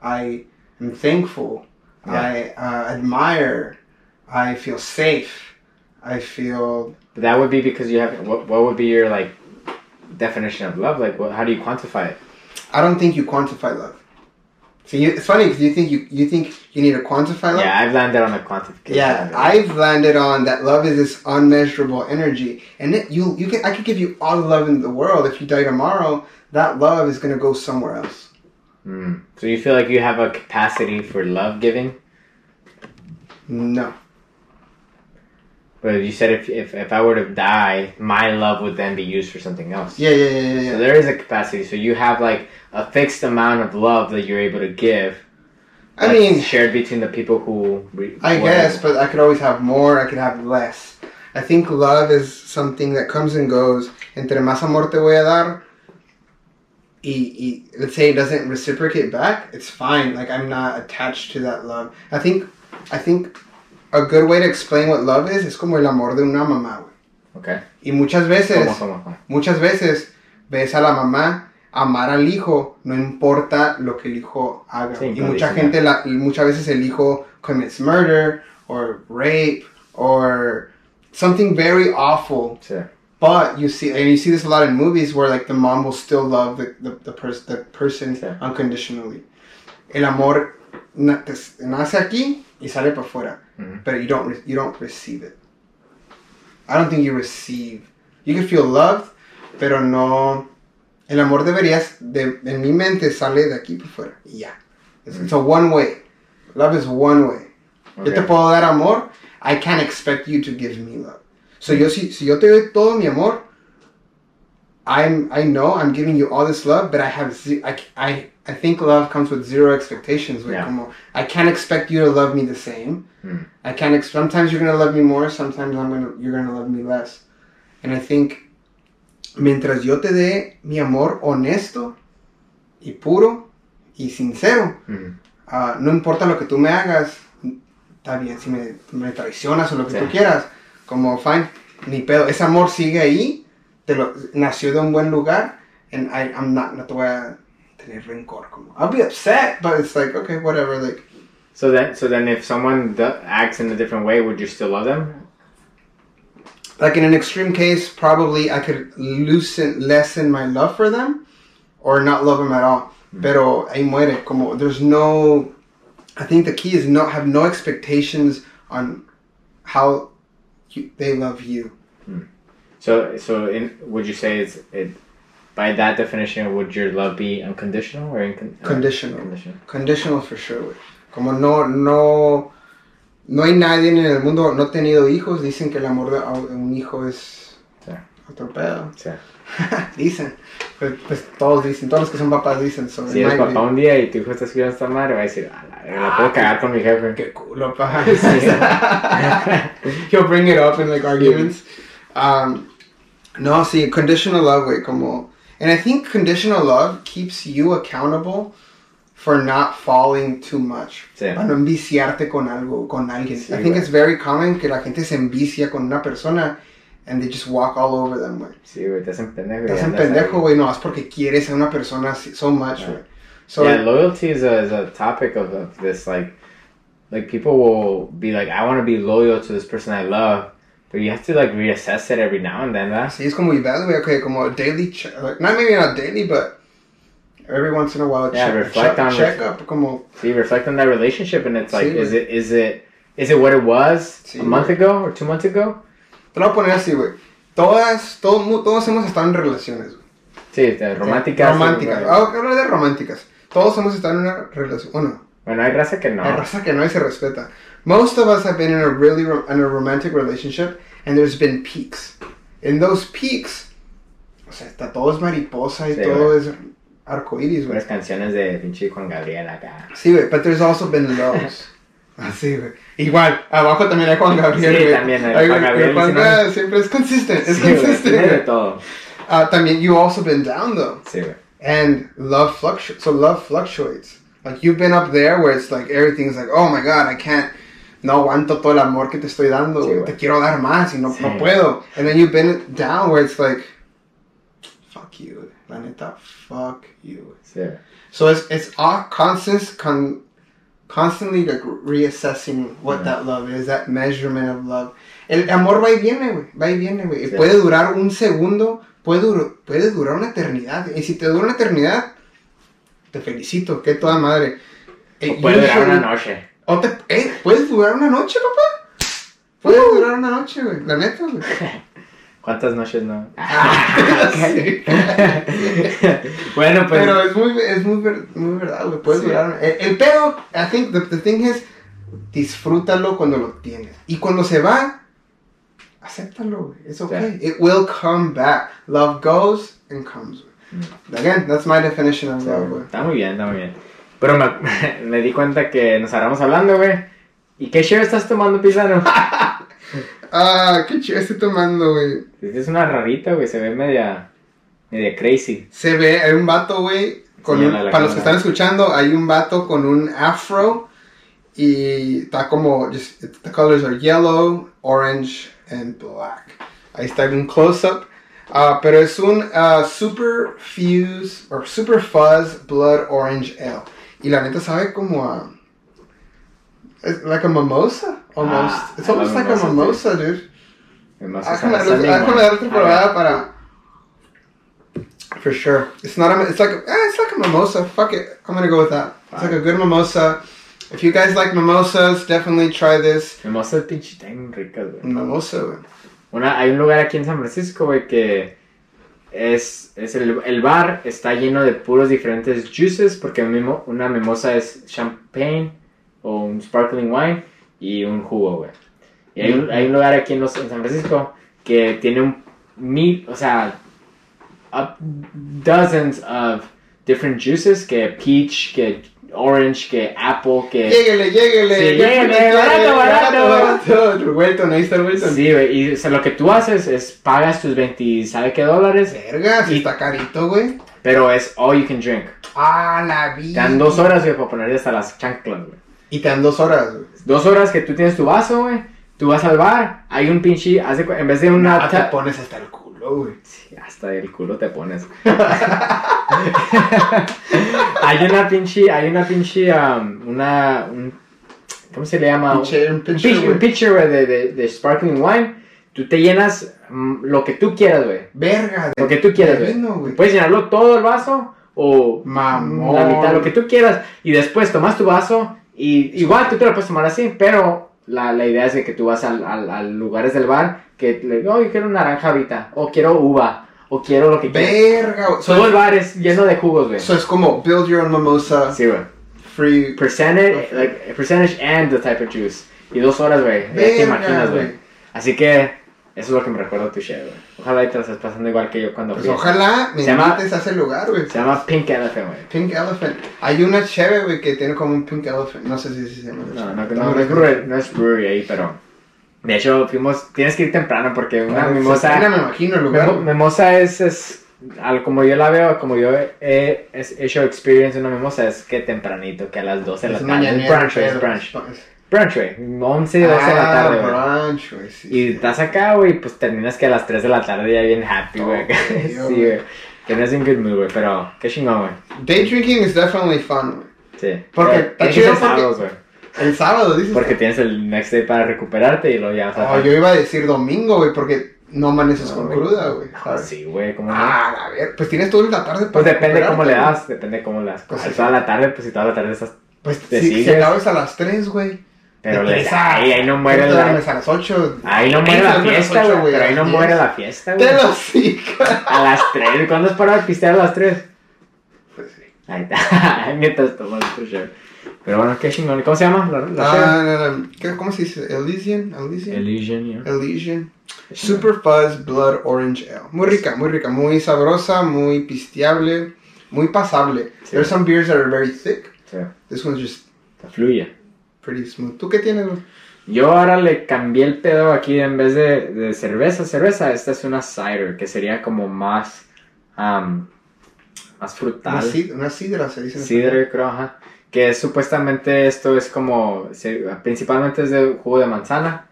I am thankful. Yeah. I uh, admire. I feel safe. I feel... But that would be because you have... What, what would be your, like, definition of love? Like, what, how do you quantify it? I don't think you quantify love. So you, it's funny because you think you, you think you need to quantify love. Yeah, I've landed on a quantification. Yeah, I've landed on that love is this unmeasurable energy, and it, you you can I could give you all the love in the world. If you die tomorrow, that love is gonna go somewhere else. Mm. So you feel like you have a capacity for love giving? No. But you said if if if I were to die, my love would then be used for something else. Yeah, yeah, yeah, yeah. yeah. So there is a capacity. So you have like a fixed amount of love that you're able to give. I mean, shared between the people who. Re- I were. guess, but I could always have more. I could have less. I think love is something that comes and goes. Entre más amor te voy a dar, y, y let's say it doesn't reciprocate back. It's fine. Like I'm not attached to that love. I think, I think. A good way to explain what love is es como el amor de una mamá, güey. Okay. Y muchas veces, ¿Cómo, cómo, cómo? muchas veces ves a la mamá amar al hijo, no importa lo que el hijo haga. Sí, y mucha gente, la, muchas veces el hijo commits murder or rape or something very awful. Sí. But you see, and you see this a lot in movies where like the mom will still love the the, the, pers- the person sí. unconditionally. El amor nace aquí y sale para afuera. Mm-hmm. But you don't re- you don't receive it. I don't think you receive. You can feel loved, pero no. El amor deberías de en mi mente sale de aquí por fuera. Yeah, it's, mm-hmm. it's a one way. Love is one way. Okay. Yo te puedo dar amor. I can't expect you to give me love. So mm-hmm. yo si si yo te doy todo mi amor. I'm I know I'm giving you all this love, but I have ze- I I. I think love comes with zero expectations. Like, yeah. como, I can't expect you to love me the same. Mm. I can't. Ex- sometimes you're gonna love me more. Sometimes I'm gonna. You're gonna love me less. And I think, mientras yo te dé mi amor honesto, y puro, y sincero, mm. uh, no importa lo que tú me hagas. Está bien si me, me traicionas o lo que sí. tú quieras. Como fine, ni pedo. Ese amor sigue ahí. Te lo nació de un buen lugar. And I, I'm not. No te voy a. I'll be upset, but it's like, okay, whatever, like, So then, so then, if someone acts in a different way, would you still love them? Like in an extreme case, probably I could loosen, lessen my love for them, or not love them at all. Mm-hmm. Pero ahí muere. Como there's no. I think the key is not have no expectations on how you, they love you. Mm. So, so in, would you say it's it? By that definition, would your love be unconditional or incon- conditional? Conditional, conditional for sure. Como no, no, no hay nadie en el mundo, no he tenido hijos, dicen que el amor de un hijo es sí. Otro pedo. Sí. Dicen, pues, pues todos dicen, todos los que son papás dicen. So si eres papá un día y tu hijo está escribiendo esta madre, va a decir, la, la puedo ah, cagar con mi jefe. Qué culo, paja. He'll bring it up in like arguments. Um, no, sí, conditional love, güey, como... And I think conditional love keeps you accountable for not falling too much. Sí. Para no enviciarte con algo, con alguien. Sí, I think güey. It's very common que la gente se envicia con una persona and they just walk all over them, güey. Sí, güey, te hacen pendejo. Te hacen pendejo, güey, no, es porque quieres a una persona so much, yeah. Güey. So, yeah, loyalty is a, is a topic of, of this, like, like people will be like, I want to be loyal to this person I love. But you have to like reassess it every now and then, right? See, it's como evaluate, okay, como a daily, che- like not maybe not daily, but every once in a while, yeah, check, reflect check, on check ref- up, como. See, reflect on that relationship, and it's like, sí, is wey. it, is it, is it what it was sí, a month wey. ago or two months ago? Te lo voy a poner así, güey. Todas, todo, todos hemos estado en relaciones, güey. Sí, de románticas. Sí, románticas. Hablar de románticas. Todos hemos estado en una relación, bueno. Bueno, hay raza que no. Hay raza que no y se respeta. Most of us have been in a really ro- in a romantic relationship, and there's been peaks. In those peaks, o sea, está todo es mariposa y sí, todo wey. Es arcoíris, güey. Las canciones de pinche Juan Gabriel acá. Sí, güey, but there's also been lows. Así, güey. Igual, abajo también hay Juan Gabriel, güey. Sí, también hay Juan Gabriel. Juan Gabriel siempre es consistent, es sí, consistent. Tiene de todo. Uh, también, you also been down, though. Sí, güey. And love fluctuates, so love fluctuates. Like, you've been up there where it's like, everything's like, oh my God, I can't. No aguanto todo el amor que te estoy dando, sí, te quiero dar más y no, sí. no puedo. And then you've been down where it's like, fuck you, la neta, fuck you. Sí. So it's it's all constant, con, constantly like reassessing what yeah. that love is, that measurement of love. El amor va y viene, güey, va y viene, güey. Sí. Puede durar un segundo, puede, dur- puede durar una eternidad. Y si te dura una eternidad, te felicito, que toda madre. O puede durar una noche. O te, eh, ¿puedes durar una noche, papá? Puedes uh, durar una noche, güey. La neta, güey. ¿Cuántas noches no? Ah, okay. Bueno, pues... Pero es muy, es muy, ver, muy verdad, güey. Puedes sí. durar una... El, el pedo, I think the, the thing is, disfrútalo cuando lo tienes. Y cuando se va, acéptalo, güey. It's okay. Yeah. It will come back. Love goes and comes, güey. Mm. Again, that's my definition of sí, love, güey. Está muy bien, está muy bien. Pero me, me di cuenta que nos agarramos hablando, güey. ¿Y qué show estás tomando, Pizano? Ah, qué show estoy tomando, güey. Es una rarita, güey. Se ve media, media crazy. Se ve, hay un vato, güey. Con sí, un, para cámara. Los que están escuchando, hay un vato con un afro. Y está como, just, the colors are yellow, orange, and black. Ahí está un close-up. Uh, pero es un uh, Super Fuse, or Super Fuzz Blood Orange Ale. Y la neta sabe como a... Like a mimosa, almost. Ah, it's almost like mimosa, a mimosa, dude. dude. Mimosa I can let it para... For sure. It's not a... It's like a, eh, it's like a mimosa. Fuck it. I'm gonna go with that. It's like a good mimosa. If you guys like mimosas, definitely try this. Mimosa es pinche tan rica, güey. Mimosa, güey. Una, hay un lugar aquí en San Francisco, güey, que... Es, es el, el bar está lleno de puros diferentes juices porque mimo, una mimosa es champagne o un sparkling wine y un jugo, güey. Y hay un, hay un lugar aquí en, los, en San Francisco que tiene un mil, o sea, a, dozens of different juices, que peach, que orange, que apple, que... Lléguele, lléguele. Sí, lléguele, barato, barato, barato. Revuelto, ahí está el vuelto. Sí, güey, y o sea, lo que tú haces es pagas tus veinte, ¿sabe qué dólares? Verga, si está carito, güey. Pero es all you can drink. Ah, la vida. Te dan dos horas, güey, para ponerle hasta las chanclas, güey. Y te dan dos horas, güey. Dos horas que tú tienes tu vaso, güey. Tú vas al bar, hay un pinche, hace, en vez de una... No, te pones hasta el culo. Uy, sí, hasta el culo te pones. Hay una pinche, hay una pinche, um, una, un, ¿cómo se le llama? Pinche, un pitcher, un pitcher güey, de, de, de sparkling wine. Tú te llenas mm, lo que tú quieras, güey. Verga. Lo que tú quieras, güey. Puedes llenarlo todo el vaso o mamón, la mitad, lo que tú quieras. Y después tomas tu vaso y igual tú te lo puedes tomar así, pero la, la idea es de que tú vas al, al, a lugares del bar que le digo, oh, yo quiero naranja ahorita, o quiero uva, o quiero lo que quieras. Verga. Todo so el bar es lleno de jugos, güey. So es como build your own mimosa. Sí, güey. Free percentage, oh, like, percentage and the type of juice. Y dos horas, güey. Ya te imaginas, güey. Así que eso es lo que me recuerda a tu show, güey. Ojalá y te lo estés pasando igual que yo cuando fui. Pues ojalá me invites a ese lugar, güey. Se llama Pink Elephant, güey. Pink Elephant. Hay una chévere, güey, que tiene como un Pink Elephant. No sé si, si se llama. No, no, no, no, no, es brewery, no es brewery ahí, pero... De hecho, fuimos... Tienes que ir temprano porque una bueno, mimosa... Mira, me imagino el lugar. Mem- mimosa es, es... Como yo la veo, como yo he hecho experience una mimosa, es que tempranito, que a las doce de la tarde. Es brunch, es brunch. Brunch, güey, once, doce de la tarde, güey. Ah, brunch, güey, sí. Y estás acá, güey, pues terminas que a las tres de la tarde ya bien happy, güey. Sí, güey. Que no es un good mood, güey, pero qué chingón, güey. Day drinking is definitely fun, güey. Sí. Porque está chido el sábado, güey. El sábado, dices. Porque tienes el next day para recuperarte y luego ya vas a... Oh, yo iba a decir domingo, güey, porque no amaneces con cruda, güey. Ah, sí, güey, ¿cómo no? Ah, a ver, pues tienes toda la tarde para pues depende cómo le das, depende cómo le das. Si toda la tarde, pues si toda la tarde estás... Pues si acabas a las tres, güey. Pero les, ahí, ahí no muere la... A las ocho. Ahí no muere la fiesta, güey. Pero ahí no muere la fiesta, güey. Te lo sigo. A las tres. ¿Cuándo es para pistear a las tres? Pues sí. Ahí está. Mientras tomas tu show. Pero bueno, qué chingón. ¿Cómo se llama? Ah, ¿cómo se dice? Elysian. Elysian. Elysian, Elysian. Super Fuzz Blood Orange Ale. Muy rica, muy rica. Muy sabrosa, muy pisteable. Muy pasable. There's some beers that are very thick. This one's just... Fluye. Pretty smooth. ¿Tú qué tienes? Yo ahora le cambié el pedo aquí en vez de, de cerveza, cerveza. Esta es una cider, que sería como más, um, más frutal. Una, cid- una sidra, se dice. Sidra, creo, ajá. Que es, supuestamente esto es como, se, principalmente es de jugo de manzana.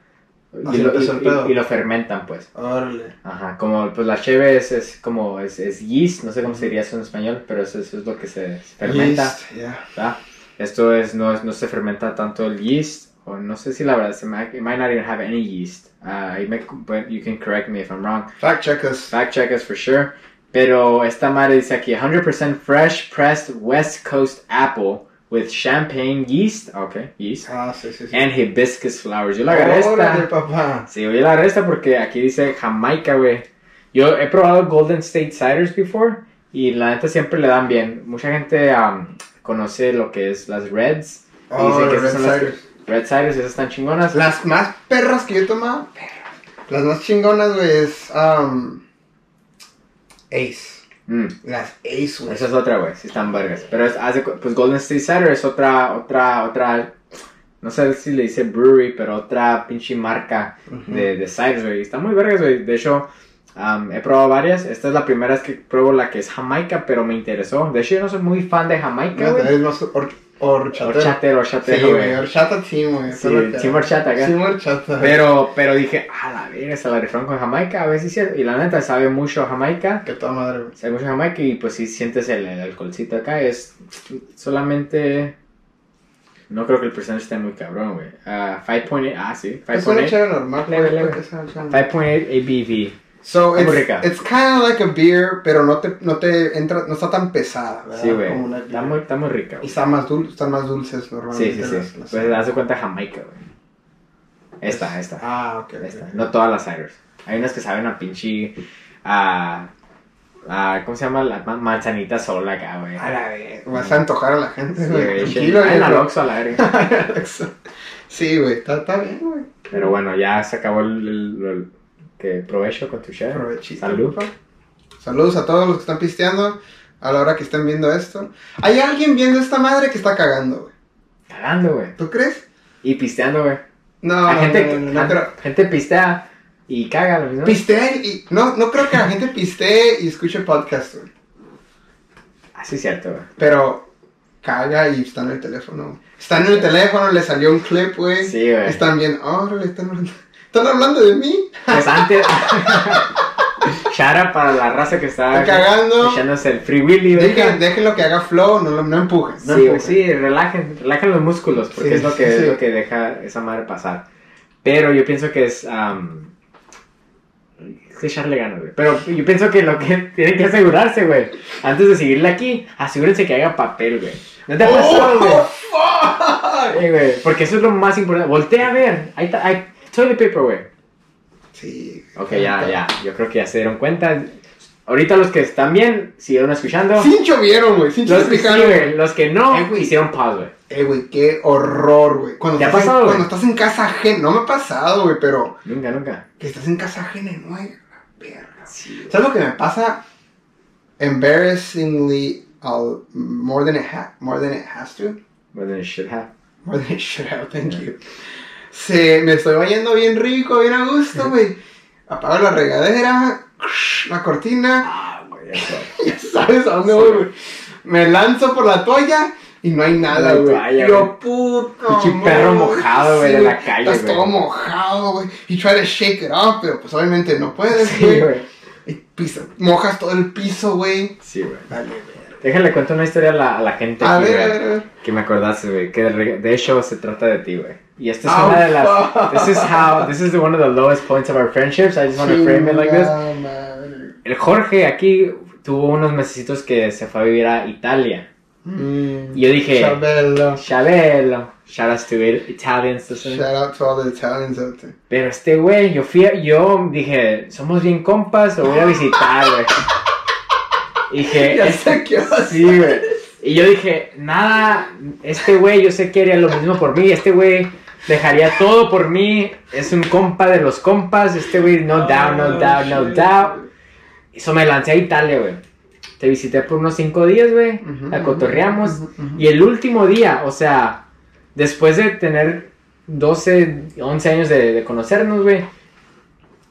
Y lo, y, y, y lo fermentan, pues. Orle. Ajá, como, pues la cheve es, es como, es, es yeast, no sé cómo se diría eso en español, pero eso, eso es lo que se fermenta. Yeast, yeah. Esto es no, no se fermenta tanto el yeast, o no sé si la verdad, se might, it might not even have any yeast. Uh, you, may, but you can correct me if I'm wrong. Fact check us. Fact check us for sure. Pero esta madre dice aquí, one hundred percent fresh pressed West Coast apple with champagne yeast. Ok, yeast. Ah, sí, sí, sí. And hibiscus flowers. Yo la agarré esta. Órale, papá. Sí, yo la agarré esta porque aquí dice Jamaica, güey. Yo he probado Golden State Ciders before y la neta siempre le dan bien. Mucha gente... Um, conoce lo que es las Reds. Oh, dicen que esas Red son las Ciders. Red Ciders, esas están chingonas. Las más perras que yo he tomado, perras. Las más chingonas, güey, es um, Ace. Mm. Las Ace, güey. Esa es otra, güey, sí están vergas. Pero es, hace, pues Golden State Cider es otra, otra, otra, no sé si le dice brewery, pero otra pinche marca uh-huh. de, de ciders, güey. Están muy vergas, güey. De hecho, Um, he probado varias. Esta es la primera vez que pruebo la que es Jamaica, pero me interesó. De hecho, yo no soy muy fan de Jamaica, güey. No, es más or, horchatero. Horchatero, horchatero, güey. Sí, horchata, sí, güey. Sí, sí, horchata, güey. Sí, horchata. Pero, pero dije, a la verga, se la rifaron con Jamaica, a ver si es cierto. Y la neta, sabe mucho a Jamaica. Que toda madre, güey. Sabe mucho a Jamaica y pues sí sientes el, el alcoholcito acá. Es solamente... No creo que el percentage esté muy cabrón, güey. Uh, five point eight, ah, sí. five point eight. Es una chera normal. five point eight A B V. So it's, it's kind of like a beer, pero no te, no te entra, no está tan pesada, ¿verdad? Sí, güey, está muy, está muy rica, güey. Y están más, dul- están más dulces normalmente. Sí, sí, sí, las, las pues haz de cuenta Jamaica, güey. Esta, esta. Ah, ok, esta. Okay. No todas las ciders. Hay unas que saben a pinche, a, a, ¿cómo se llama? La manzanita sola acá, güey. A la vez, vas a antojar a la gente, güey. Sí, tranquilo, güey. En el Oxxo a la verga. Sí, güey, está, está bien, güey. Pero bueno, ya se acabó el... el, el que provecho con tu chef. Salud. Saludos a todos los que están pisteando a la hora que estén viendo esto. Hay alguien viendo esta madre que está cagando, güey. Cagando, güey. ¿Tú crees? Y pisteando, güey. No, la gente, no, no, no, no creo. Gente pistea y caga, ¿no? Pistea y... No, no creo que la gente pistee y escuche podcast, güey. Así es cierto, güey. Pero... Caga y está en el teléfono. Está en el teléfono, le salió un clip, güey. Sí, güey. Están bien... Oh, le están... ¿Están hablando de mí? Pues antes... cuchara para la raza que estaba cagando, echándose el free willy. Dejen, déjenlo que haga flow, no lo no empujen. No sí, empujen. sí, relajen, relajen los músculos, porque sí, es lo que sí. es lo que deja esa madre pasar. Pero yo pienso que es um, echarle ganas, güey. Pero yo pienso que lo que tienen que asegurarse, güey, antes de seguirle aquí, asegúrense que haga papel, güey. ¿No te ha pasado, güey? Oh, sí, güey, porque eso es lo más importante. Voltea a ver. Ahí está, ahí toilet paper, güey. Sí. Ok, ya, ya. Yo creo que ya se dieron cuenta. Ahorita los que están bien, siguieron escuchando. Cincho vieron, güey. Cincho los, explicaron, sí, güey. Los que no, eh, hicieron pause, güey. Eh, güey, qué horror, güey. Cuando ¿Te ha pasado, en, Cuando estás en casa ajena. No me ha pasado, güey, pero... Nunca, nunca. Que estás en casa ajena y no hay la verga. Sí, ¿sabes lo que me pasa? Embarrassingly... I'll, more than it ha- more than it has to. More than it should have. More than it should have, thank yeah. you. Se me estoy bañando bien rico, bien a gusto, güey. Apago la regadera, la cortina. Ah, güey, ya sabes a dónde voy, güey. Me lanzo por la toalla y no hay nada, güey. Yo, puto. Un perro mojado, güey, sí, de la calle, güey. Estás wey. todo mojado, güey. You try to shake it off, pero pues obviamente no puedes, güey. Sí, piso, mojas todo el piso, güey. Sí, güey. Dale, güey. Déjale contar una historia a la, a la gente a aquí, ver, wey, a ver. que me acordaste, güey, que de, de hecho se trata de ti, güey. Y esta es oh, una de las... This is how... This is the, one of the lowest points of our friendships. I just want to frame it like this. El Jorge aquí tuvo unos mesecitos que se fue a vivir a Italia. Mm. Y yo dije... Chabelo. Chabelo. Shout out to Italians. Listen. Shout out to all the Italians out there. Pero este güey, yo fui... Yo dije, somos bien compas, lo voy a visitar, güey. Y dije, ya sé qué va a sí, güey. Y yo dije, nada, este güey yo sé que haría lo mismo por mí, este güey dejaría todo por mí, es un compa de los compas, este güey no oh, doubt, no doubt, no shit. doubt. Eso me lancé a Italia, güey. Te visité por unos cinco días, güey, uh-huh, la cotorreamos. Uh-huh, uh-huh. Y el último día, o sea, después de tener doce, once años de, de conocernos, güey,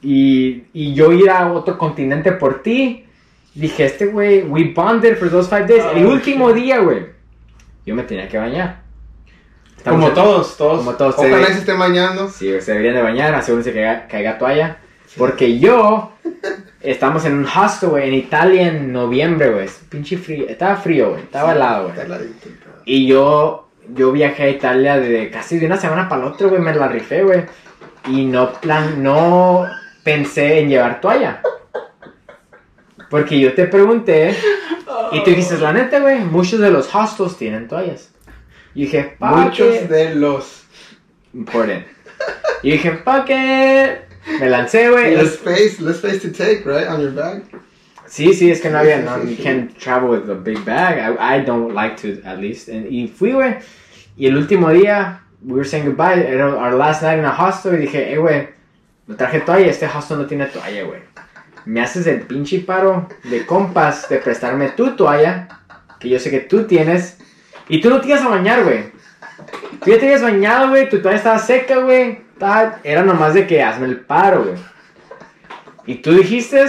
y, y yo ir a otro continente por ti... Dije, este güey, we bonded for those five days. Oh, el último shit. día, güey, yo me tenía que bañar. Estamos como cerca, todos, todos. Como todos. Ojalá se estén bañando. Sí, se deberían de bañar, asegúrense que caiga, caiga toalla. Sí. Porque yo, estamos en un hostel, güey, en Italia en noviembre, güey. Pinche frío, estaba frío, güey, estaba helado, sí, güey. Y yo, yo viajé a Italia de casi de una semana para la otra, güey, me la rifé, güey. Y no plan, no pensé en llevar toalla. Porque yo te pregunté, oh. y tú dices, la neta, güey, muchos de los hostels tienen toallas. Y dije, pa' Muchos que... de los... Important. Y dije, pa' que... Me lancé, güey. Less space, less space to take, right? On your bag? Sí, sí, es que no había, no, you can't travel with a big bag. I, I don't like to, at least. And, y fui, güey. Y el último día, we were saying goodbye. Era our last night in a hostel. Y dije, eh, güey, no traje toalla. Este hostel no tiene toalla, güey. Me haces el pinche paro de compas de prestarme tu toalla, que yo sé que tú tienes, y tú no te ibas a bañar, güey. Tú ya te habías bañado, güey, tu toalla estaba seca, güey. Era nomás de que hazme el paro, güey. Y tú dijiste...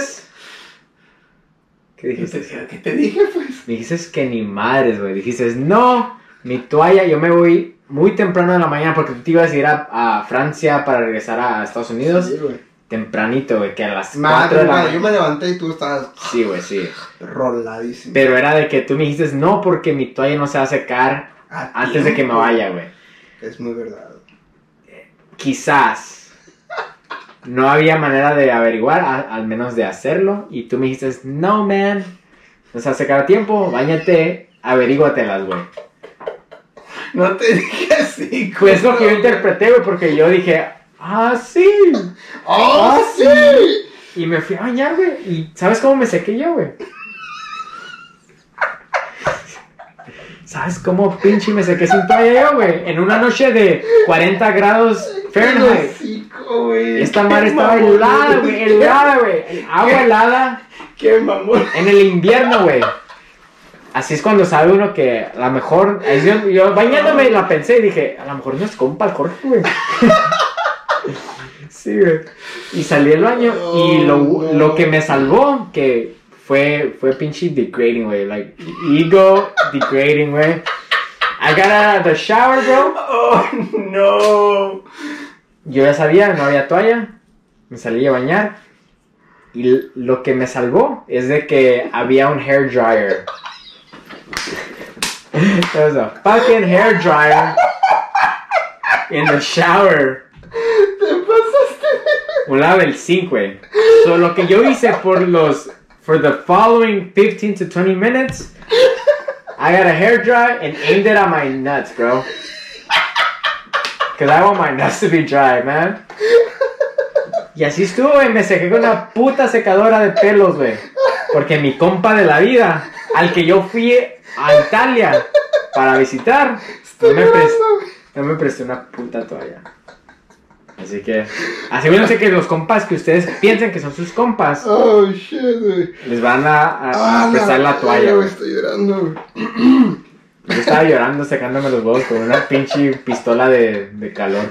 ¿Qué dijiste? ¿Qué te dije, pues? Me dijiste que ni madres, güey. Dijiste, no, mi toalla, yo me voy muy temprano en la mañana, porque tú te ibas a ir a, a Francia para regresar a Estados Unidos. Sí, güey. Tempranito, güey, que a las cuatro de la mañana. Yo me levanté y tú estabas... Sí, güey, sí. Roladísimo. Pero era de que tú me dijiste, no, porque mi toalla no se va a secar a antes tiempo. de que me vaya, güey. Es muy verdad. Eh, quizás no había manera de averiguar, a, al menos de hacerlo. Y tú me dijiste, no, man, no se va a secar a tiempo, báñate, averíguatelas, güey. No te dije así, güey. Pues es lo que yo interpreté, güey, porque yo dije... ¡Ah, sí! ¡Oh, ah, sí! sí! Y me fui a bañar, güey. ¿Y sabes cómo me sequé yo, güey? ¿Sabes cómo pinche me sequé sin toalla yo, güey? En una noche de cuarenta grados Fahrenheit. Hocico, güey. Esta madre estaba mamón, helada, güey. Helada, güey. Agua qué, helada. ¡Qué mamón! En el invierno, güey. Así es cuando sabe uno que a lo mejor... Yo, yo bañándome la pensé y dije, a lo mejor no es compa el Jorge, güey. Sí, güey. Y salí del baño oh, y lo, no. lo que me salvó que fue fue pinche degrading, güey, like ego degrading, güey. I got out of the shower, bro. Oh, no. Yo ya sabía, no había toalla. Me salí a bañar. Y lo que me salvó es de que había un hair dryer. There was a fucking hair dryer in the shower. Te pasaste. Un level cinco, güey. So lo que yo hice por los for the following fifteen to twenty minutes, I got a hair dryer and aimed it at my nuts, bro. Cause I want my nuts to be dry, man. Y así estuve, me sequé con una puta secadora de pelos, güey. Porque mi compa de la vida, al que yo fui a Italia para visitar, no me, prestó, no me prestó una puta toalla. Así que, asegúrense que los compas que ustedes piensan que son sus compas, oh shit, güey, les van a, a, ah, a prestar la, la toalla. Yo me estoy llorando, güey. Yo estaba llorando, secándome los huevos con una pinche pistola de, de calor.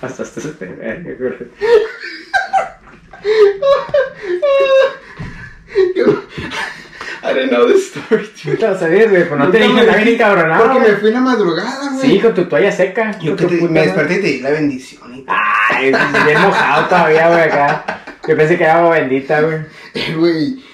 Pasaste ese temer, güey. I didn't know this story, dude. Tú lo sabías, güey, pero no te dije, está bien encabronado. Porque me fui en la madrugada, güey. Sí, con tu toalla seca. Yo que te, me desperté y te di la bendición. Ay, bien mojado todavía, güey, acá. Yo pensé que era agua bendita, güey. Eh, güey.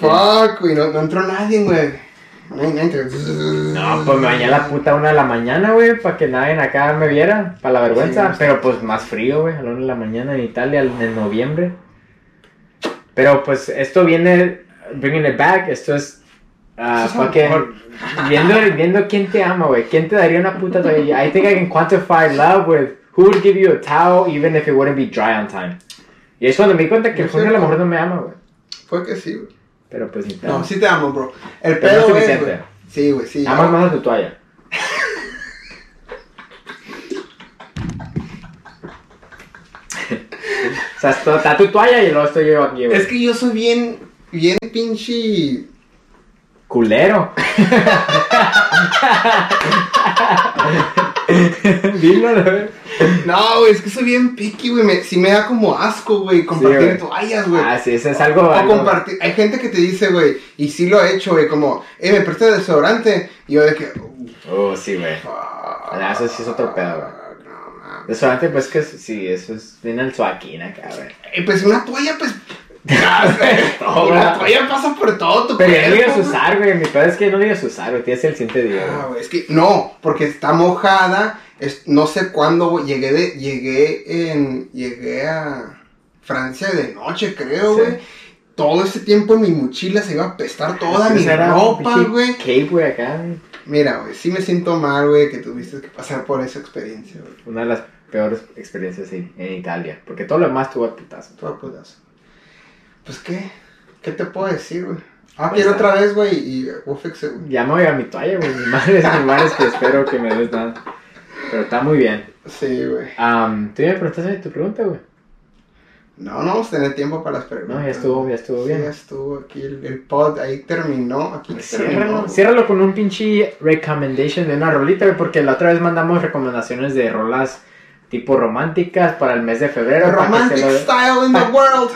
Fuck, güey, no, no entró nadie, güey. No, pues me bañé a la puta una de la mañana, güey, para que nadie acá me viera, para la vergüenza. Sí, pero pues más frío, güey, a la una de la mañana en Italia, en noviembre. Pero pues esto viene, bringing it back, esto es, uh, fucking, viendo, viendo quién te ama, güey, quién te daría una puta toalla. I think I can quantify love with who would give you a towel even if it wouldn't be dry on time. Y es cuando me di cuenta que no, Jorge a lo mejor no me ama, güey. Fue que sí, güey. Pero pues ni te amo. No, sí te amo, bro. El pero pedo no es, güey. Sí, güey, sí. Amas más a tu toalla. O sea, está tu toalla y luego estoy yo aquí, güey. Es que yo soy bien, bien pinche... culero. Dilo, güey. No, güey, es que soy bien picky, güey. Me, si me da como asco, güey, compartir sí, güey. Toallas, güey. Ah, sí, eso es algo... O, o compartir... Hay gente que te dice, güey, y sí lo he hecho, güey, como... Eh, ¿me prestas desodorante? Y yo de que... Oh, uh, sí, güey. Uh, no, eso sí es otro pedo, güey. No, mames. Desodorante, pues, que sí, eso es... Viene el suaquín acá, güey. Eh, pues, una toalla, pues... La toalla pasa por todo tu pero cuerpo. Pero no le ibas a usar, güey. Mi pedo es que no le ibas a usar, güey. Tienes el siguiente día, güey. Ah, güey, es que... No, porque está mojada... Es, no sé cuándo, güey, llegué de, llegué en, llegué a Francia de noche, creo, güey, sí. Todo ese tiempo en mi mochila se iba a apestar toda mi ropa, güey. Cape, güey, acá. Mira, güey, sí me siento mal, güey, que tuviste que pasar por esa experiencia, güey. Una de las peores experiencias en, en Italia, porque todo lo demás tuvo a putazo. Tuvo a putazo. Pues, ¿qué? ¿Qué te puedo decir, güey? Ah, quiero otra vez, güey, y we'll fix it, güey. Ya me voy a mi toalla, güey, mi madre, mi madre es que espero que me des nada. Pero está muy bien. Sí, güey. Um, ¿Tú ya me preguntaste tu pregunta, güey? No, no vamos a tener tiempo para las preguntas. No, ya estuvo, ya estuvo sí, bien. Ya estuvo aquí el, el pod, ahí terminó. Aquí pues terminó. Ciérralo, ciérralo con un pinche recommendation de una rolita, güey, porque la otra vez mandamos recomendaciones de rolas tipo románticas para el mes de febrero. Romantic lo... style in the world.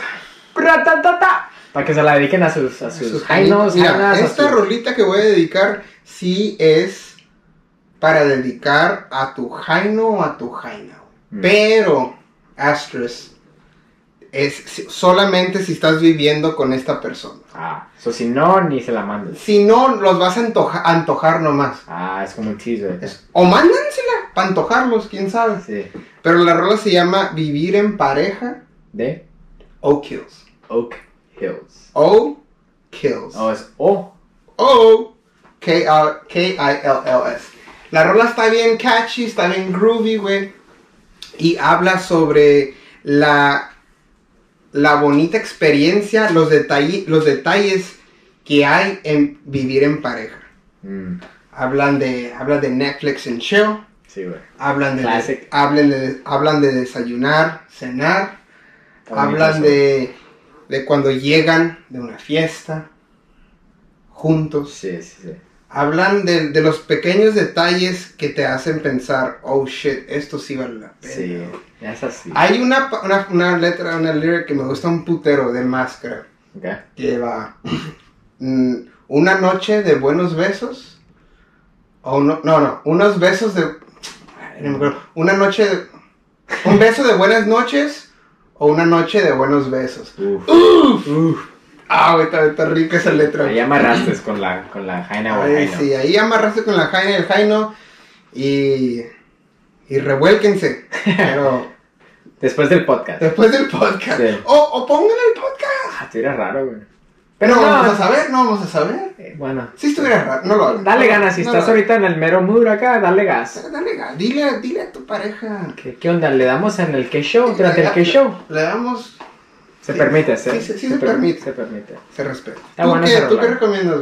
Para que se la dediquen a sus a sus, sus jainos, mira, jainas, esta a su... rolita que voy a dedicar sí es... para dedicar a tu jaino o a tu jaina. Mm. Pero, asterisk, es solamente si estás viviendo con esta persona. Ah, so si no, ni se la mandes. Si no, los vas a antoja- antojar nomás. Ah, es como un teaser. Es, o mándensela para antojarlos, quién sabe. Sí. Pero la rola se llama Vivir en Pareja de O'Kills. O'Kills. O'Kills. Oh, es O. O. K I L L S. La rola está bien catchy, está bien groovy, güey. Y habla sobre la, la bonita experiencia, los, detalle, los detalles que hay en vivir en pareja. Mm. Hablan de hablan de Netflix and chill. Sí, güey. Hablan de, de, hablan de, hablan de desayunar, cenar. Está hablan de, de cuando llegan de una fiesta juntos. Sí, sí, sí. Hablan de, de los pequeños detalles que te hacen pensar, oh shit, esto sí vale la pena. Sí, es así. Hay una, una, una letra, una lyric que me gusta un putero de Máscara. Okay. Que va, una noche de buenos besos, o no, no, no, unos besos de, no me acuerdo, una noche de, ¿Un beso de buenas noches o una noche de buenos besos? Uf. Uf. Uf. Ah, güey, está, está rica esa letra. Ahí amarraste con la, con la Jaina, güey. Sí, ahí amarraste con la Jaina y el Jaino. Y... y revuélquense. Pero... después del podcast. Después del podcast. Sí. O, o pónganle el podcast. Ah, estuviera raro, güey. Pero no, vamos a saber, no vamos a saber. Eh, bueno. Si estuviera raro, no lo hagas. Dale ganas, si no estás ahorita en el mero mood acá, dale gas. Dale gas, dile, dile a tu pareja. ¿Qué, qué onda? ¿Le damos en el Que Show? ¿Durante el Que Show? Le damos... Se sí, permite, sí, se, sí, sí se, se permite. Per, se permite. Se respeta. ¿Tú, bueno qué, ¿tú qué recomiendas?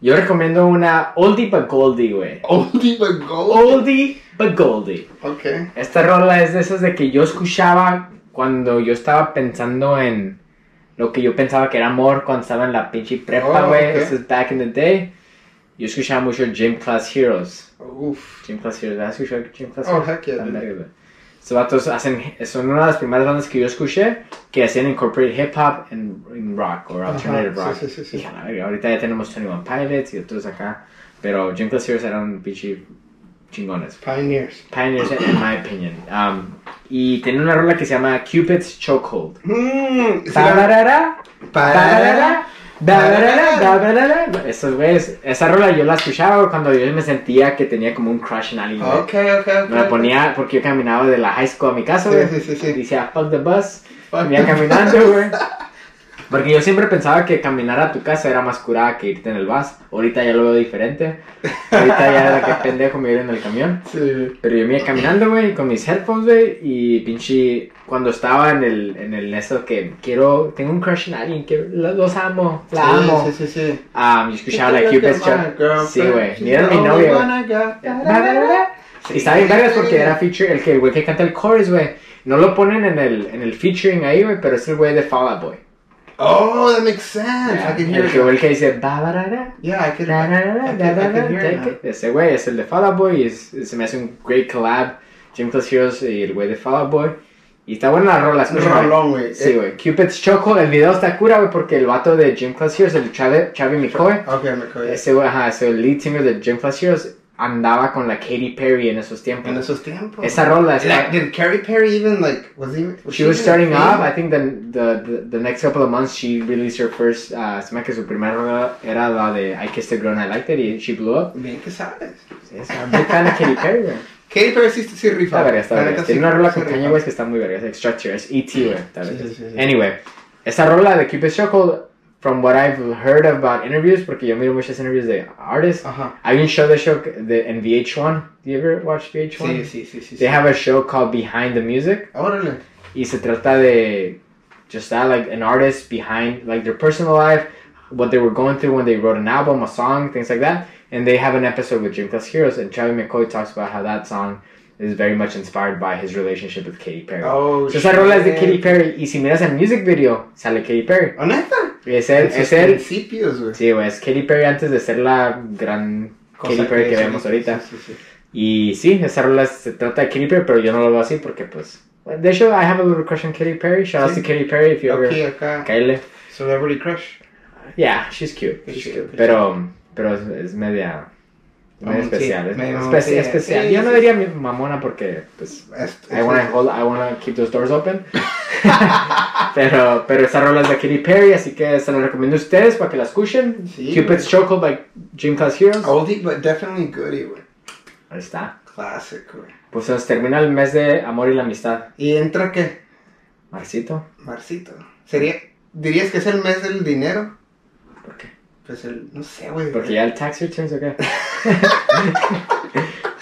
Yo recomiendo una Oldie but Goldie, güey. Oldie but Goldie. Oldie but Goldie. Ok. Esta rola es de esas de que yo escuchaba cuando yo estaba pensando en lo que yo pensaba que era amor cuando estaba en la pinche prepa, güey. Oh, okay. This is back in the day. Yo escuchaba mucho Gym Class Heroes. Uff. Gym Class Heroes. ¿Has escuchado Gym Class Heroes? Oh, heck yeah. Estos vatos hacen, son una de las primeras bandas que yo escuché que hacían incorporate hip hop en, en rock o alternative rock. Sí, sí, sí, sí. Y ahorita ya tenemos veintiuno Pilots y otros acá, pero Gym Class Heroes eran pinche chingones. Pioneers. Pioneers, in my opinion. Um, y tienen una rola que se llama Cupid's Chokehold. Mm, pararara, pararara, pararara, pararara. Esos güeyes, esa rola yo la escuchaba cuando yo me sentía que tenía como un crush en alguien. Ok, ok, ok. Me la ponía porque yo caminaba de la high school a mi casa, güey. Sí, sí, sí. Decía, fuck the bus. Fuck me iba caminando, güey. Porque yo siempre pensaba que caminar a tu casa era más curada que irte en el bus. Ahorita ya lo veo diferente. Ahorita ya era que pendejo me iba en el camión. Sí. Pero yo me iba caminando, güey, con mis headphones, güey. Y pinche, cuando estaba en el, en el eso que quiero, tengo un crush en alguien, que los amo, la sí, amo. Sí, sí, sí. Um, yo escuchaba la Cupid's Chokehold. Sí, güey. Ni era mi novia, güey. Y estaba bien vergas porque era feature, el que, güey, que canta el chorus, güey. No lo ponen en el, en el featuring ahí, güey, pero es el güey de Fall Out Boy. Oh, that makes sense. Yeah. I can hear el que, el que dice ba-ba-ra-ra. Yeah, I can hear it. Ese güey es el de Fall Out Boy. Y es, se me hace un great collab. Gym Class Heroes y el güey de Fall Out Boy. Y está buena la rola. Rolón, güey. Sí, güey. Cupid's Chokehold. El video está cura, güey, porque el vato de Gym Class Heroes, el Chavi, Chavi McCoy. Ok, McCoy. Ese güey, ajá, ese lead singer de Gym Class Heroes andaba con la Katy Perry en esos tiempos. En esos tiempos. Esa rola. Like, did Katy Perry even like was he? Was she, she was starting off. I think the, the the the next couple of months she released her first. Uh, se me que su primera rola era la de I Kissed a Girl and I Liked It y she blew up. Bien que sabes. Sí, es una muy fan de Katy Perry. Katy Perry sí sí rifa. Está verga, está verga. Tiene una rola con Kanye West que está muy verga. Es Structure, es E T, güey. Sí, sí, sí. Anyway, esa rola de Cupid's Chokehold. From what I've heard about interviews, porque yo miro muchas interviews de artists. Uh-huh. I've been show the show the, in V H one. Do you ever watch V H one? Sí, sí, sí, sí. They sí. have a show called Behind the Music. Órale. Y se trata de just that, like an artist behind, like their personal life, what they were going through when they wrote an album, a song, things like that. And they have an episode with Gym Class Heroes, and Chavi McCoy talks about how that song is very much inspired by his relationship with Katy Perry. Oh, so esa rola es de Katy Perry. Y si miras el music video, sale Katy Perry. ¿Honesta? Y es él, es él. Principios, güey. Sí, güey, es Katy Perry antes de ser la gran cosa Katy Perry que, que vemos ahorita. Sí, sí, sí. Y sí, esa rola se trata de Katy Perry, pero yo no lo veo así porque, pues... De hecho, I have a little crush on Katy Perry. Shout out sí. to Katy Perry if you okay, ever... acá. Kyle. Celebrity crush. Yeah, she's cute. She's cute. cute. Pero, pero es, es media... Medio especial, es medio especial. Sí, especial. Sí, yo no diría mi mamona porque, pues, es, es, I wanna hold, I wanna keep those doors open. pero, pero esa rola es de Katy Perry, así que se la recomiendo a ustedes para que la escuchen. Sí, Cupid's Chokehold by Gym Class Heroes. Oldie, but definitely goodie, güey. Ahí está. Clásico, güey. Pues se nos termina el mes de amor y la amistad. ¿Y entra qué? Marcito. Marcito. Sería, ¿dirías que es el mes del dinero? ¿Por qué? Pues el, no sé, güey. Porque ya el tax returns, ¿ok?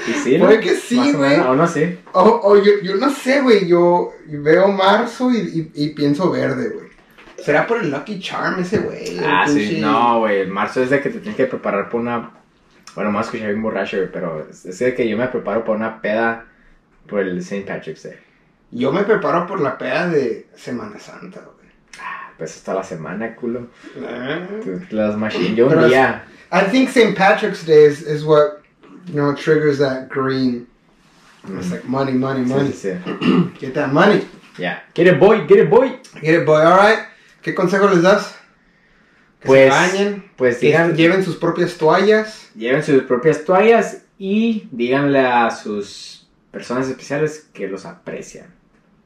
Y sí, ¿no? Porque sí, güey. O, o no, sí. O, o yo, yo no sé, güey. Yo veo marzo y, y, y pienso verde, güey. ¿Será por el Lucky Charm ese, güey? Ah, sí. Pushy? No, güey. Marzo es de que te tienes que preparar por una... Bueno, me voy a escuchar bien borracho, güey. Pero es de que yo me preparo para una peda por el Saint Patrick's Day. Yo me preparo por la peda de Semana Santa, güey. Pues hasta la semana, culo. Uh, Las machine. Yo un día. I think Saint Patrick's Day is, is what, you know, triggers that green. Mm. It's like money, money, money. Sí, sí. Get that money. Yeah. Get it, boy. Get it, boy. Get it, boy. All right. ¿Qué consejo les das? Que pues, se bañen. Pues digan, lleven sus propias toallas. Lleven sus propias toallas y díganle a sus personas especiales que los aprecian.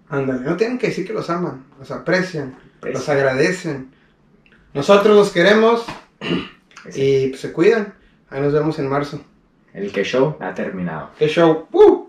Ándale, no tienen que decir que los aman, los aprecian, aprecian. Los agradecen. Nosotros los queremos y pues, se cuidan. Ahí nos vemos en marzo. El Que Show ha terminado. Que Show. ¡Uh!